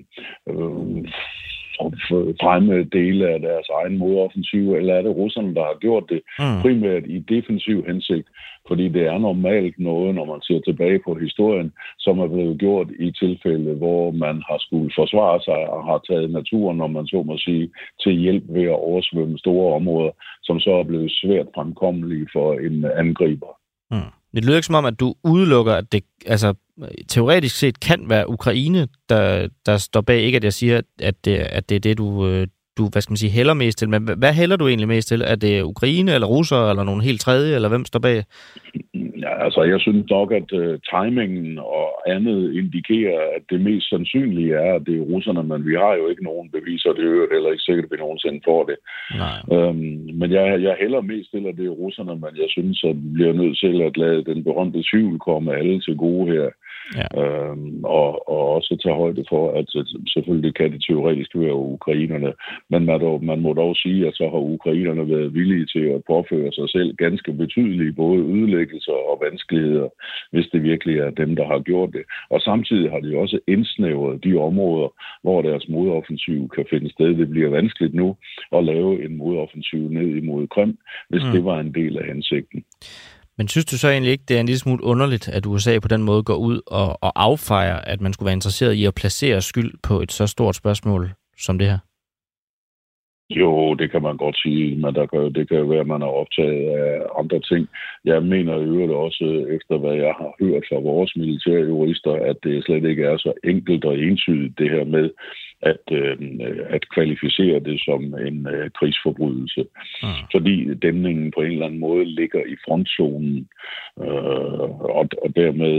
fremme dele af deres egen modoffensiv, eller er det russerne, der har gjort det primært i defensiv hensigt? Fordi det er normalt noget, når man ser tilbage på historien, som er blevet gjort i tilfælde, hvor man har skulle forsvare sig og har taget naturen, når man så må sige, til hjælp ved at oversvømme store områder, som så er blevet svært fremkommelige for en angriber. Mm. Det lyder ikke som om, at du udelukker, at det altså teoretisk set kan være Ukraine, der står bag. Ikke at jeg siger, at det er det, du hvad skal man sige, hælder mest til. Men hvad hælder du egentlig mest til? Er det Ukraine, eller russere, eller nogen helt tredje, eller hvem står bag? Ja, altså, jeg synes nok, at timingen og andet indikerer, at det mest sandsynlige er, at det er russerne, men vi har jo ikke nogen beviser, det er heller ikke sikkert, at vi nogensinde får det. Nej. Men jeg hælder mest til, at det er russerne, men jeg synes, at vi bliver nødt til at lade den berømte tvivl komme alle til gode her. Ja. Og også tage højde for, at selvfølgelig kan det teoretisk være ukrainerne, men man må dog sige, at så har ukrainerne været villige til at påføre sig selv ganske betydelige både ødelæggelser og vanskeligheder, hvis det virkelig er dem, der har gjort det. Og samtidig har de også indsnævret de områder, hvor deres modoffensiv kan finde sted. Det bliver vanskeligt nu at lave en modoffensiv ned imod Krim, hvis det var en del af hensigten. Men synes du så egentlig ikke, det er en lille smule underligt, at USA på den måde går ud og affejer, at man skulle være interesseret i at placere skyld på et så stort spørgsmål som det her? Jo, det kan man godt sige, men det kan jo være, at man er optaget af andre ting. Jeg mener i øvrigt også, efter hvad jeg har hørt fra vores militære jurister, at det slet ikke er så enkelt og entydigt det her med at kvalificere det som en krigsforbrydelse. Ah. Fordi dæmningen på en eller anden måde ligger i frontzonen, og dermed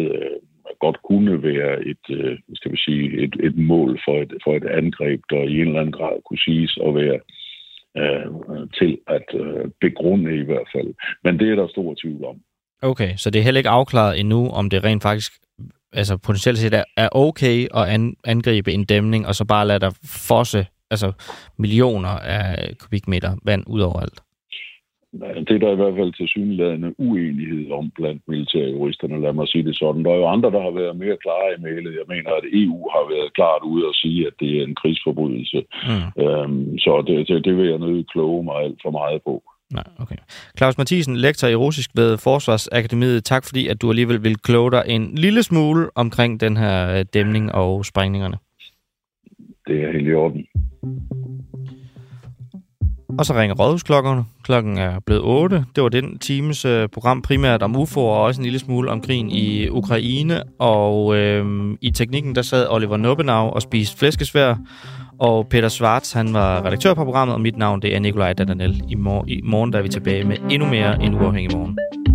godt kunne være et mål for et angreb, der i en eller anden grad kunne siges at være til at begrunde i hvert fald. Men det er der stor tvivl om. Okay, så det er heller ikke afklaret endnu, om det rent faktisk altså potentielt set er okay at angribe en dæmning, og så bare lade der fosse altså millioner af kubikmeter vand ud over alt. Det er der i hvert fald tilsyneladende uenighed om blandt militærjuristerne, lad mig sige det sådan. Der er jo andre, der har været mere klare i mailet. Jeg mener, at EU har været klart ude at sige, at det er en krigsforbrydelse. Mm. Så det vil jeg nødt kloge mig alt for meget på. Nej, okay. Claus Mathisen, lektor i russisk ved Forsvarsakademiet. Tak fordi, at du alligevel vil kloge dig en lille smule omkring den her dæmning og sprængningerne. Det er helt i orden. Og så ringer rådhusklokkerne. Klokken er blevet 8. Det var den times program primært om UFO'er og også en lille smule om krigen i Ukraine. Og i teknikken der sad Oliver Nubbenau og spiste flæskesvær. Og Peter Schwartz, han var redaktør på programmet. Og mit navn det er Nikolaj Dananel. I morgen der er vi tilbage med endnu mere en uafhængig morgen.